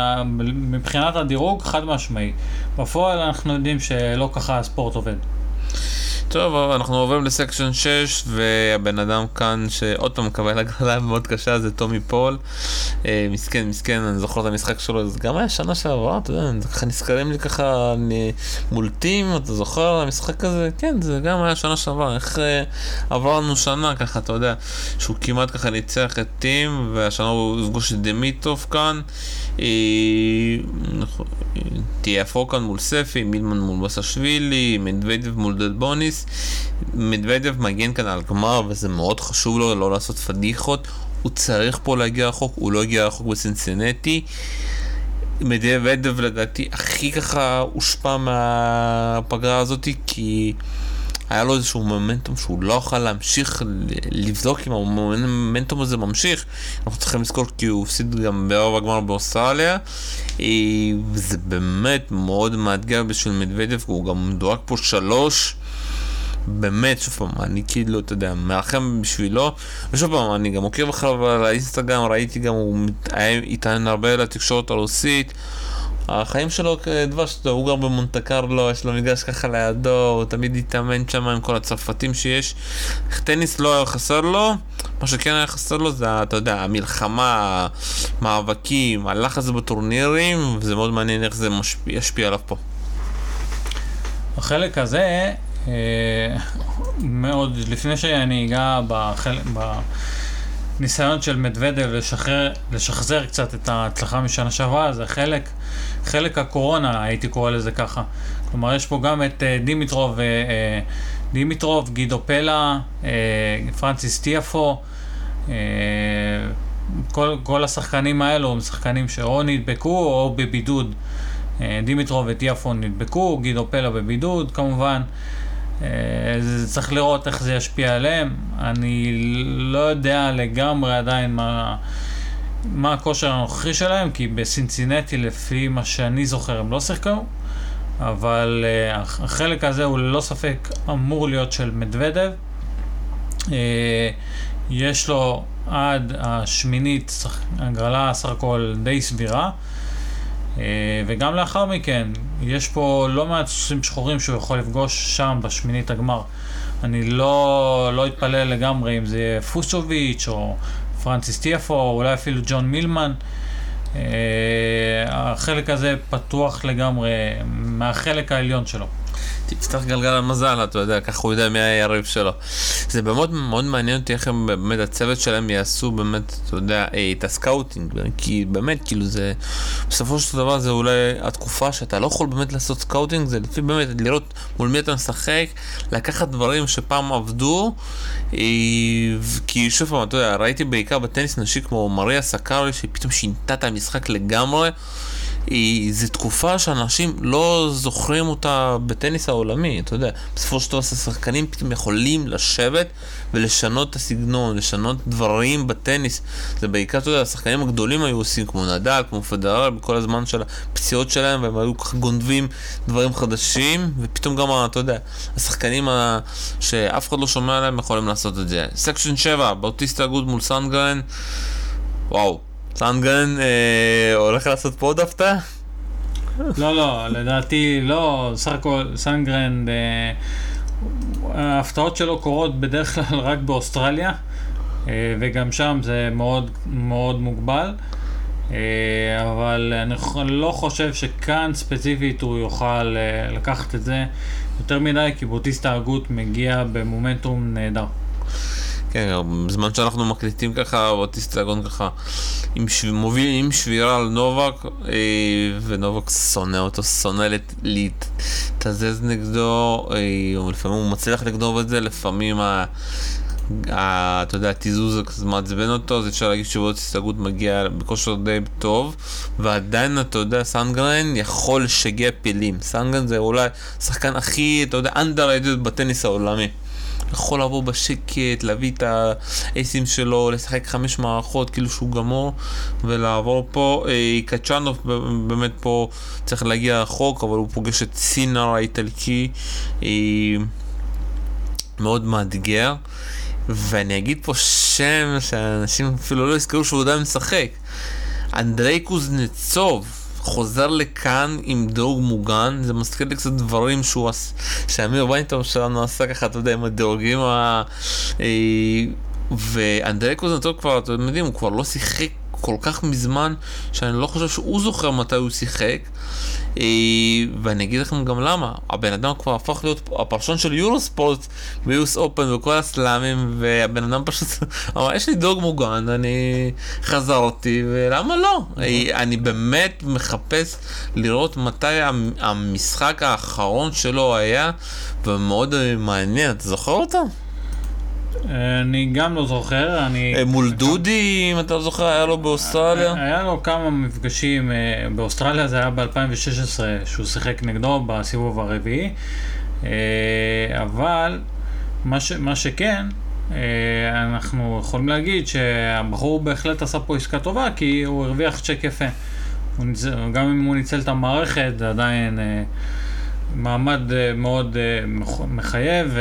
מבחינת הדירוג חד משמעי. בפועל אנחנו יודעים שלא ככה הספורט עובד. טוב, אנחנו עוברים לסקשן שש, והבן אדם כאן שעוד פעם מקבל הגרלה מאוד קשה זה טומי פול. מסכן, מסכן, אני זוכר את המשחק שלו, זה גם היה שנה שעברה, אתה יודע, ככה נזכרים לי ככה מולטים, אתה זוכר המשחק הזה? כן, זה גם היה שנה שעברה, איך עברנו שנה ככה, אתה יודע, שהוא כמעט ככה ניצח את טים, והשנה הוא פגוש את דמיטוב כאן, תיאפו כאן מול ספי, מילמן מול בסשווילי, מדוויידב מול דדבוניס, מדוודב מגן כאן על גמר וזה מאוד חשוב לו לא לעשות פדיחות, הוא צריך פה להגיע רחוק, הוא לא הגיע רחוק בסינסנטי. מדוודב לדעתי הכי ככה הושפע מהפגרה הזאת כי היה לו איזשהו מומנטום שהוא לא יכול להמשיך לבדוק אם המומנטום הזה ממשיך. אנחנו צריכים לזכור כי הוא הפסיד גם ברבע הגמר באוסטרליה, וזה באמת מאוד מאתגר בשביל מדוודב, הוא גם דורק פה שלוש, באמת, שוב פעם, אני כאילו, אתה יודע, מלחם בשבילו, ושוב פעם, אני גם עוקב אחריו על האינסטגרם, ראיתי גם, הוא התעניין הרבה לתקשורת הרוסית, החיים שלו כדבש, הוא גר במונטה קרלו, יש לו מגרש ככה לידו, הוא תמיד התאמן שם עם כל הצרפתים שיש, טניס לא היה חסר לו, מה שכן היה חסר לו זה, אתה יודע, המלחמה, המאבקים, הלחץ בטורנירים, וזה מאוד מעניין איך זה ישפיע עליו פה. החלק הזה, מאוד, לפני שאני אגע בניסיון של מדוודב לשחזר קצת את ההצלחה משנה שעברה, זה חלק, חלק הקורונה, הייתי קורא לזה ככה. כלומר, יש פה גם את דימיטרוב, דימיטרוב, גידו פלה, פרנסיס טיאפו, כל, כל השחקנים האלו הם שחקנים שאו נדבקו או בבידוד. דימיטרוב וטיאפו נדבקו, גידו פלה בבידוד, כמובן. צריך לראות איך זה ישפיע עליהם. אני לא יודע לגמרי עדיין מה, מה הכושר הנוכחי שלהם, כי בסינסינטי לפי מה שאני זוכר הם לא שיחקו, אבל החלק הזה הוא ללא ספק אמור להיות של מדוודב. יש לו עד השמינית הגרלה סך הכל די סבירה, וגם לאחר מכן יש פה לא מעט סוסים שחורים שהוא יכול לפגוש שם בשמינית הגמר. אני לא, לא אתפלא לגמרי אם זה יהיה פוסוביץ' או פרנסיס טיאפו או אולי אפילו ג'ון מילמן. החלק הזה פתוח לגמרי מהחלק העליון שלו. תפתח גלגל המזל, אתה יודע, ככה הוא יודע מי היריב שלו. זה באמת מאוד מעניין אותי איך הם באמת הצוות שלהם יעשו באמת, אתה יודע, את הסקאוטינג, כי באמת כאילו זה בסופו של דבר זה אולי התקופה שאתה לא יכול באמת לעשות סקאוטינג, זה לפי באמת לראות מול מי אתה משחק, לקחת דברים שפעם עבדו, כי שוב פעם, אתה יודע, ראיתי בעיקר בטניס נשי כמו מריה סקארי שפתאום שינתה את המשחק לגמרי. זו תקופה שאנשים לא זוכרים אותה בטניס העולמי, אתה יודע, בסופו של דבר שחקנים פתאום יכולים לשבת ולשנות את הסגנון, לשנות דברים בטניס, זה בעיקר, אתה יודע, השחקנים הגדולים היו עושים כמו נדל, כמו פדרר, בכל הזמן של הפציעות שלהם, והם היו ככה גונבים דברים חדשים, ופתאום גם, אתה יודע, השחקנים ה... שאף אחד לא שומע עליהם יכולים לעשות את זה. סקשן שבע, באוטיסטה גוד מול סנגרן, וואו. סנגרן אה, הולך לעשות פה עוד הפתעה? לא, לא, לדעתי לא, סך הכל סנגרן, אה, ההפתעות שלו קורות בדרך כלל רק באוסטרליה, אה, וגם שם זה מאוד מאוד מוגבל, אה, אבל אני לא חושב שכאן ספציפית הוא יוכל אה, לקחת את זה יותר מדי, כי באוטיסטה הגות מגיע במומנטום נהדר. כן, בזמן שאנחנו מקליטים ככה, אוטיסטה גון ככה, עם, שב... מוביל, עם שבירה על נובק, אה, ונובק שונא אותו, שונא לת... להתזז נגדו, אה, לפעמים הוא מצליח לגנוב את זה, לפעמים ה... ה... אתה יודע, התיזוז זה מעצבן אותו, אז אפשר להגיד שבאוטיסטה גון מגיע בכושר די טוב, ועדיין, אתה יודע, סנגרן יכול לשגע פילים. סנגרן זה אולי שחקן הכי, אתה יודע, underrated בטניס העולמי. יכול לבוא בשקט, להביא את האסים שלו, לשחק חמש מערכות, כאילו שהוא גמור, ולעבור פה. קצ'אנוב באמת פה צריך להגיע רחוק, אבל הוא פוגש את סינר האיטלקי, מאוד מאתגר, ואני אגיד פה שם שאנשים אפילו לא יזכרו שהוא עדיין משחק. אנדרי קוזנצוב חוזר לכאן עם דירוג מוגן, זה מזכיר לי קצת דברים שהוא עשה, שאמיר ביינטום שלנו עשה ככה, אתה יודע, עם הדירוגים ה... ואנדרי קוזנצוב כבר, אתם יודעים, הוא כבר לא שיחק כל כך מזמן, שאני לא חושב שהוא זוכר מתי הוא שיחק, ואני אגיד לכם גם למה, הבן אדם כבר הפך להיות הפרשון של יורוספורט ביוס אופן וכל הסלאמים, והבן אדם פשוט אמר, יש לי דוג מוגן, אני חזרתי, ולמה לא? אני באמת מחפש לראות מתי המשחק האחרון שלו היה, ומאוד מעניין, אתה זוכר אותו? אני גם לא זוכר, אני... מול דודי, אם אתה זוכר, היה לו באוסטרליה? היה לו כמה מפגשים, באוסטרליה זה היה ב-אלפיים ושש עשרה, שהוא שיחק נגדו בסיבוב הרביעי, אבל מה ש... מה שכן, אנחנו יכולים להגיד שהבחור בהחלט עשה פה עסקה טובה, כי הוא הרוויח צ'ק יפה. גם אם הוא ניצל את המערכת, עדיין מעמד מאוד מחייב,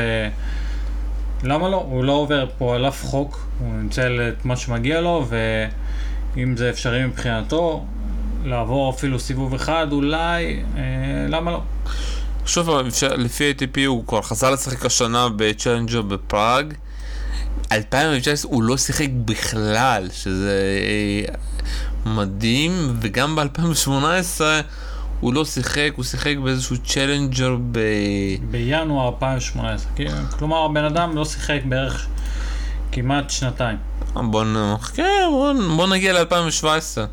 למה לא? הוא לא עובר פה על אף חוק, הוא נמצל את מה שמגיע לו, ואם זה אפשרי מבחינתו, לעבור אפילו סיבוב אחד, אולי, אה, למה לא? שוב, לפי ה-איי טי פי הוא כבר חזר לשחק השנה בצ'לנג'ר בפראג, אלפיים ותשע עשרה הוא לא שיחק בכלל, שזה מדהים, וגם ב-אלפיים ושמונה עשרה הוא לא שיחק, הוא שיחק באיזשהו צ'לנג'ר ב... בינואר אלפיים ושמונה עשרה, כלומר הבן אדם לא שיחק בערך כמעט שנתיים. בוא, כן, בוא, בוא נגיע ל-אלפיים ושבע עשרה.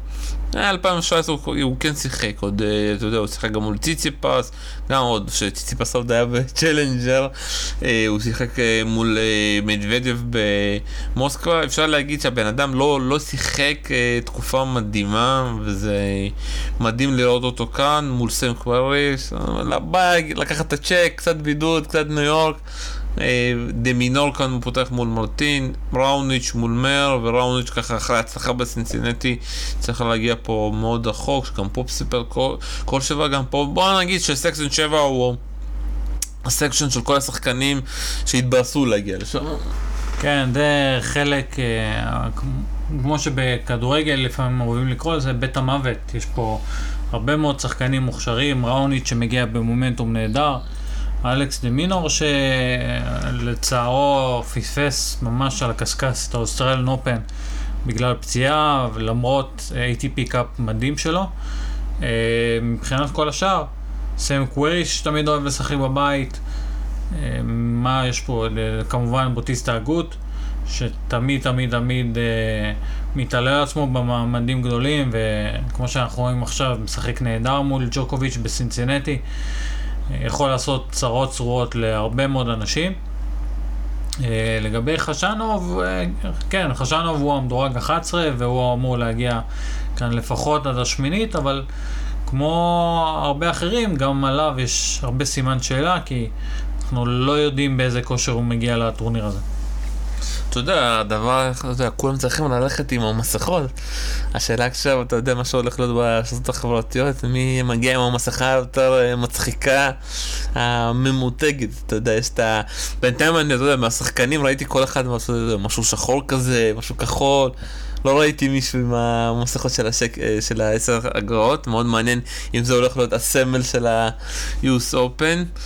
אלפיים ושבע עשרה הוא, הוא כן שיחק, עוד, אתה יודע, הוא שיחק גם מול ציציפס, גם עוד שציציפס עוד היה בצ'לנג'ר, הוא שיחק מול מדוודב במוסקבה, אפשר להגיד שהבן אדם לא, לא שיחק תקופה מדהימה, וזה מדהים לראות אותו כאן, מול סם קווריס, לקחת את הצ'ק, קצת בידוד, קצת ניו יורק, דמינור כאן הוא פותח מול מרטין, ראוניץ' מול מר, וראוניץ' ככה אחרי הצלחה בסינסינטי צריך להגיע פה מאוד רחוק, שגם פה סיפר כל, כל שבע, גם פה בואו נגיד שסקשן שבע הוא הסקשן של כל השחקנים שהתבאסו להגיע לשם. כן, זה חלק כמו שבכדורגל לפעמים אוהבים לקרוא לזה בית המוות, יש פה הרבה מאוד שחקנים מוכשרים, ראוניץ' שמגיע במומנטום נהדר, אלכס דמינור שלצערו פספס ממש על הקסקס את האוסטרליאן אופן בגלל פציעה, ולמרות איי טי פי קאפ מדהים שלו. מבחינת כל השאר, סם קוויריש שתמיד אוהב לשחק בבית, מה יש פה? כמובן בוטיסטה הגות שתמיד תמיד תמיד מתעלה על עצמו במעמדים גדולים, וכמו שאנחנו רואים עכשיו משחק נהדר מול ג'וקוביץ' בסינסינטי, יכול לעשות צרות צרועות להרבה מאוד אנשים. לגבי חשנוב, כן, חשנוב הוא המדורג אחת עשרה והוא אמור להגיע כאן לפחות עד השמינית, אבל כמו הרבה אחרים גם עליו יש הרבה סימן שאלה, כי אנחנו לא יודעים באיזה כושר הוא מגיע לטורניר הזה. אתה יודע, הדבר, אתה יודע, כולם צריכים ללכת עם המסכות. השאלה עכשיו, אתה יודע מה שהולך להיות ברשתות החברתיות, מי מגיע עם המסכה יותר מצחיקה, הממותגת, אתה יודע, יש את ה... בינתיים אני, אתה יודע, מהשחקנים ראיתי כל אחד משהו שחור כזה, משהו כחול, לא ראיתי מישהו עם המסכות של השק... של העשר אגרות, מאוד מעניין אם זה הולך להיות הסמל של ה-U S Open.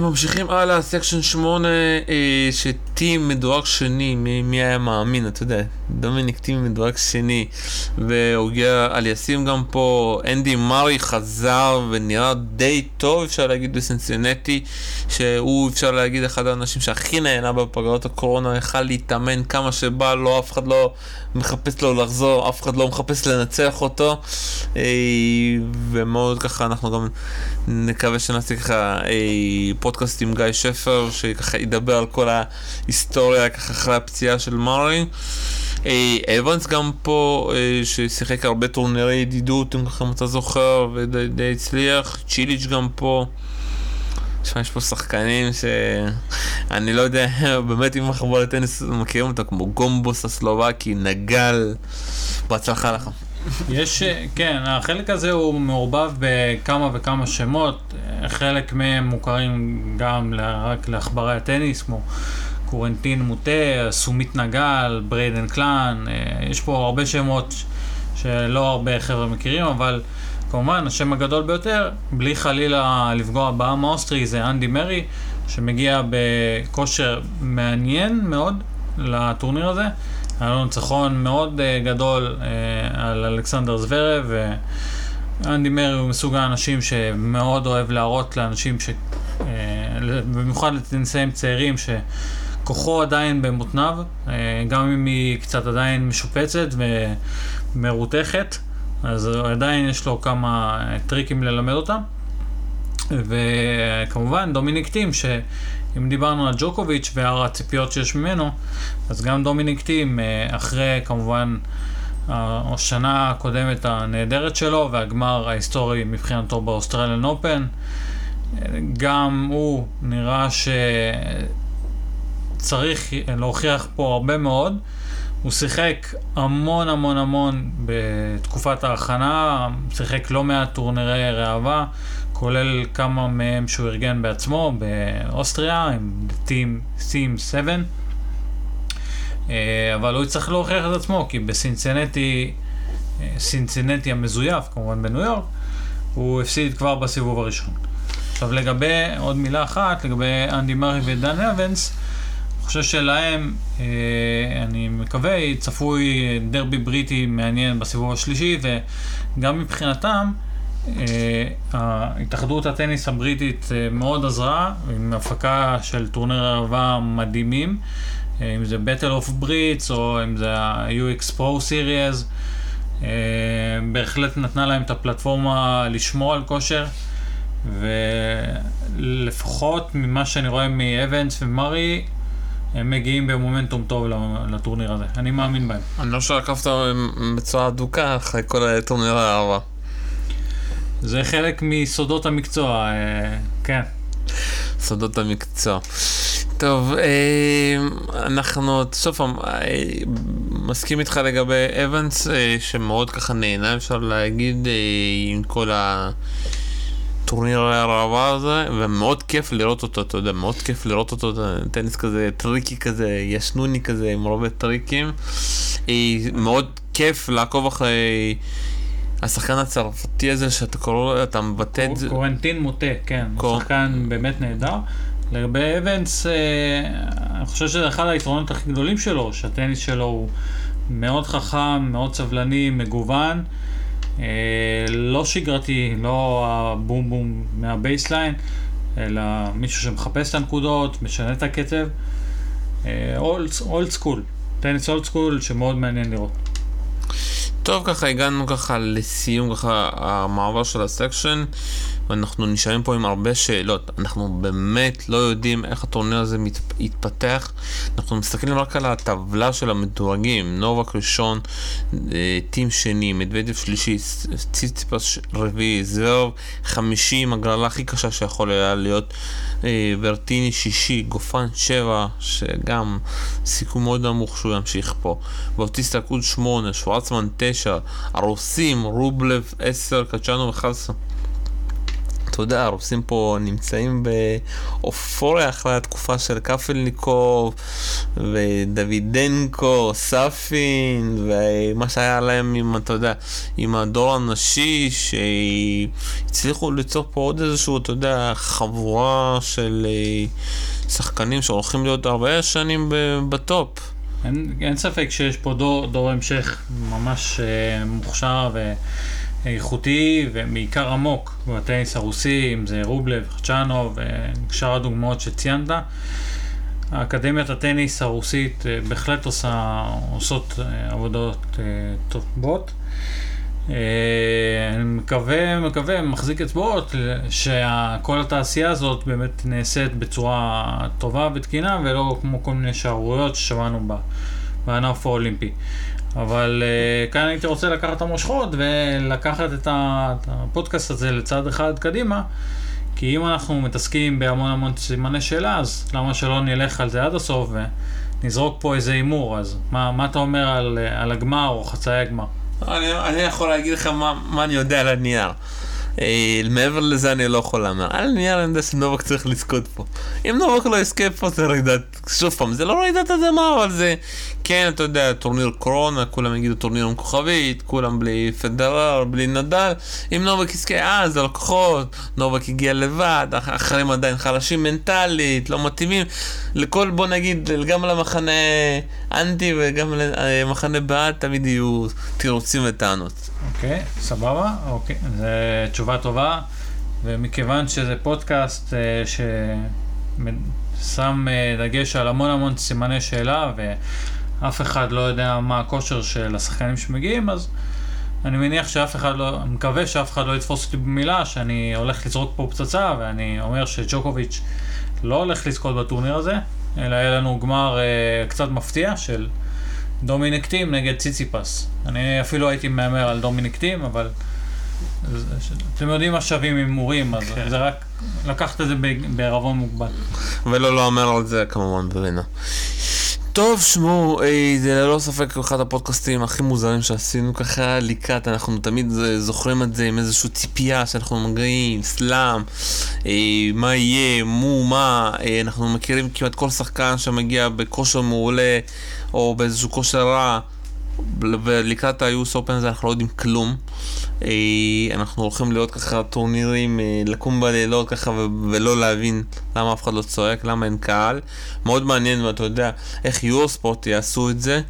ממשיכים הלאה, סקשן שמונה, שטים מדורג שני, מי היה מאמין, אתה יודע, דומיניק טים מדורג שני, והוגע על יסים גם פה, אנדי מרי חזר ונראה די טוב, אפשר להגיד בסינסינטי, שהוא אפשר להגיד אחד האנשים שהכי נהנה בפגרות הקורונה, יכל להתאמן כמה שבא לו, אף אחד לא מחפש לו לחזור, אף אחד לא מחפש לנצח אותו, ומאוד ככה אנחנו גם נקווה שנעשה ככה פודקאסט עם גיא שפר שככה ידבר על כל ההיסטוריה ככה אחרי הפציעה של מרי. אבנס גם פה ששיחק הרבה טורנירי ידידות אם ככה אתה זוכר ודי הצליח, צ'יליץ' גם פה, יש פה שחקנים שאני לא יודע באמת אם מחבר לטניס מכירים אותם כמו גומבוס הסלובקי, נגל, בהצלחה לך. יש, כן, החלק הזה הוא מעורבב בכמה וכמה שמות, חלק מהם מוכרים גם רק להחברי הטניס, כמו קורנטין מוטה, סומית נגל, בריידן קלן, יש פה הרבה שמות שלא הרבה חבר'ה מכירים, אבל כמובן השם הגדול ביותר, בלי חלילה לפגוע בעם האוסטרי, זה אנדי מרי, שמגיע בכושר מעניין מאוד לטורניר הזה. היה לנו ניצחון מאוד גדול על אלכסנדר זוורב, ואנדי מרי הוא מסוג האנשים שמאוד אוהב להראות לאנשים, ש... במיוחד לטניסאים צעירים, שכוחו עדיין במותניו, גם אם היא קצת עדיין משופצת ומרותכת, אז עדיין יש לו כמה טריקים ללמד אותם. וכמובן דומיניק טים, שאם דיברנו על ג'וקוביץ' והר הציפיות שיש ממנו, אז גם דומיניק טים, אחרי כמובן השנה הקודמת הנהדרת שלו והגמר ההיסטורי מבחינתו באוסטרליאן אופן, גם הוא נראה שצריך להוכיח פה הרבה מאוד. הוא שיחק המון המון המון בתקופת ההכנה, שיחק לא מעט טורנירי ראווה, כולל כמה מהם שהוא ארגן בעצמו באוסטריה, עם טים סים שבע, אבל הוא צריך להוכיח את עצמו, כי בסינסנטי, סינסנטי המזויף, כמובן בניו יורק, הוא הפסיד כבר בסיבוב הראשון. עכשיו לגבי, עוד מילה אחת, לגבי אנדי מרי ודן אבנס, אני חושב שלהם, אני מקווה, צפוי דרבי בריטי מעניין בסיבוב השלישי, וגם מבחינתם, התאחדות הטניס הבריטית מאוד עזרה, עם הפקה של טורניר ערבה מדהימים, אם זה Battle of Brits, או אם זה ה-U X Pro Series, בהחלט נתנה להם את הפלטפורמה לשמור על כושר, ולפחות ממה שאני רואה מאבנס ומרי, הם מגיעים במומנטום טוב לטורניר הזה. אני מאמין בהם. אני לא שעקפת בצורה אדוקה אחרי כל הטורניר הערבה. זה חלק מסודות המקצוע, כן. סודות המקצוע. טוב, אנחנו סוף מסכים איתך לגבי אבנס, שמאוד ככה נהנה, אפשר להגיד, עם כל ה... טורניר הרבה הזה, ומאוד כיף לראות אותו, אתה יודע, מאוד כיף לראות אותו, טניס כזה, טריקי כזה, ישנוני כזה, עם הרבה טריקים, מאוד כיף לעקוב אחרי השחקן הצרפתי הזה, שאתה קורא, אתה מבטא את זה. קורנטין מוטה, כן, השחקן באמת נהדר. לגבי אבנס, אני חושב שזה אחד היתרונות הכי גדולים שלו, שהטניס שלו הוא מאוד חכם, מאוד סבלני, מגוון, לא שגרתי, לא הבום בום מהבייסליין, אלא מישהו שמחפש את הנקודות, משנה את הקצב, אולד סקול, טניס אולד סקול שמאוד מעניין לראות. טוב, ככה הגענו ככה לסיום ככה המעבר של הסקשן, ואנחנו נשארים פה עם הרבה שאלות. אנחנו באמת לא יודעים איך הטורניר הזה מתפתח. אנחנו מסתכלים רק על הטבלה של המדורגים, נובק ראשון, טים שני, מדוודב שלישי, ציציפס רביעי, זוורב חמישי, הגרלה הכי קשה שיכול היה להיות, ברטיני שישי, גופן שבע, שגם סיכום מאוד עמוך שהוא ימשיך פה, באוטיסטה קוד שמונה, שוואצמן תשע, הרוסים, רובלב עשר, קצ'אנו וחלסה. אתה יודע, הרוסים פה נמצאים באופוריה אחרי התקופה של קפלניקוב ודוידנקו, סאפין, ומה שהיה להם עם, אתה יודע, עם הדור הנשי, שהצליחו ליצור פה עוד איזשהו, אתה יודע, חבורה של שחקנים שהולכים להיות הרבה שנים בטופ. אין, אין ספק שיש פה דור, דור המשך ממש אה, מוכשר ו... איכותי ומעיקר עמוק בטניס הרוסי, אם זה רובלב, חצ'אנוב ושאר הדוגמאות שציינת. האקדמיית הטניס הרוסית בהחלט עושה, עושות עבודות טובות. אני מקווה, מקווה, מחזיק אצבעות שכל התעשייה הזאת באמת נעשית בצורה טובה ותקינה, ולא כמו כל מיני שערוריות ששמענו בענף האולימפי. אבל uh, כאן הייתי רוצה לקחת את המושכות ולקחת את הפודקאסט הזה לצד אחד קדימה, כי אם אנחנו מתעסקים בהמון המון סימני שאלה, אז למה שלא נלך על זה עד הסוף ונזרוק פה איזה אימור? אז מה, מה אתה אומר על, על הגמר או חצאי הגמר? אני, אני יכול להגיד לך מה, מה אני יודע על הנייר. מעבר לזה אני לא יכול להאמר. על הנייר אני יודע שנובק צריך לזכות פה. אם נובק לא יזכה פה זה רעידת, שוב פעם, זה לא רעידת אדמה, אבל זה כן, אתה יודע, טורניר קורונה, כולם יגידו טורניר עם כוכבית, כולם בלי פדרר, בלי נדל. עם נובק עסקי אז, הלקוחות, נובק הגיע לבד, אחרים עדיין חלשים מנטלית, לא מתאימים. לכל, בוא נגיד, גם למחנה אנטי וגם למחנה בעד, תמיד יהיו תירוצים וטענות. אוקיי, סבבה, אוקיי, זו תשובה טובה. ומכיוון שזה פודקאסט ש... שם דגש על המון המון סימני שאלה ואף אחד לא יודע מה הכושר של השחקנים שמגיעים, אז אני מניח שאף אחד לא, מקווה שאף אחד לא יתפוס אותי במילה שאני הולך לזרוק פה פצצה ואני אומר שג'וקוביץ' לא הולך לזכות בטורניר הזה, אלא היה לנו גמר אה, קצת מפתיע של דומיניק טים נגד ציציפס. אני אפילו הייתי מאמר על דומיניק טים, אבל אתם יודעים מה שווים עם מורים, אז זה רק לקחת את זה בערבון מוגבל. ולא, לא אמר על זה כמובן ברינה. טוב, שמו, זה ללא ספק אחד הפודקאסטים הכי מוזרים שעשינו ככה לקראת, אנחנו תמיד זוכרים את זה עם איזושהי ציפייה שאנחנו מגעים, סלאם, מה יהיה, מו, מה, אנחנו מכירים כמעט כל שחקן שמגיע בכושר מעולה או באיזשהו כושר רע, ולקראת ה-יו אס Open זה אנחנו לא יודעים כלום. אנחנו הולכים להיות ככה טורנירים, לקום בלילות ככה ולא להבין למה אף אחד לא צועק, למה אין קהל. מאוד מעניין, ואתה יודע איך יורספורט יעשו את זה,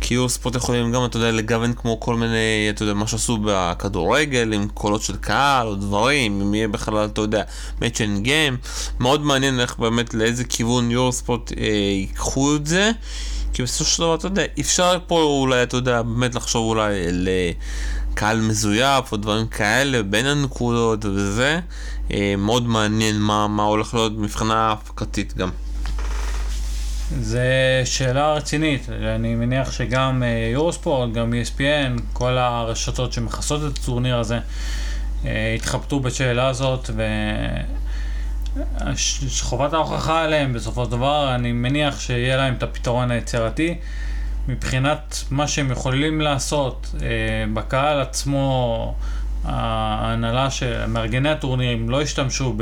כי יורספורט יכולים גם, אתה יודע, לגוון כמו כל מיני, אתה יודע, מה שעשו בכדורגל עם קולות של קהל או דברים, אם יהיה בכלל, אתה יודע, match and game. מאוד מעניין איך באמת לאיזה כיוון יורספורט ייקחו את זה, כי בסופו של דבר, אתה יודע, אפשר פה אולי, אתה יודע, באמת לחשוב אולי לקהל מזויף או דברים כאלה בין הנקודות וזה. מאוד מעניין מה, מה הולך להיות מבחינה הפקתית גם. זו שאלה רצינית, אני מניח שגם יורוספורט, גם E S P N, כל הרשתות שמכסות את הטורניר הזה התחבטו בשאלה הזאת, ו... חובת ההוכחה עליהם בסופו של דבר. אני מניח שיהיה להם את הפתרון היצירתי מבחינת מה שהם יכולים לעשות בקהל עצמו. ההנהלה של מארגני הטורנירים לא השתמשו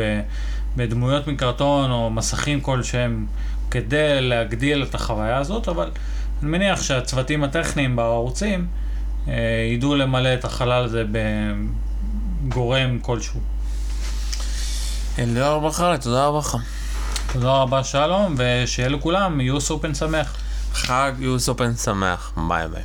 בדמויות מקרטון או מסכים כלשהם כדי להגדיל את החוויה הזאת, אבל אני מניח שהצוותים הטכניים בערוצים ידעו למלא את החלל הזה בגורם כלשהו. אליאור אלבחרי, תודה רבה לך. תודה רבה, שלום, ושיהיה לכולם יו אס Open שמח. חג יו אס Open שמח, ביי ביי.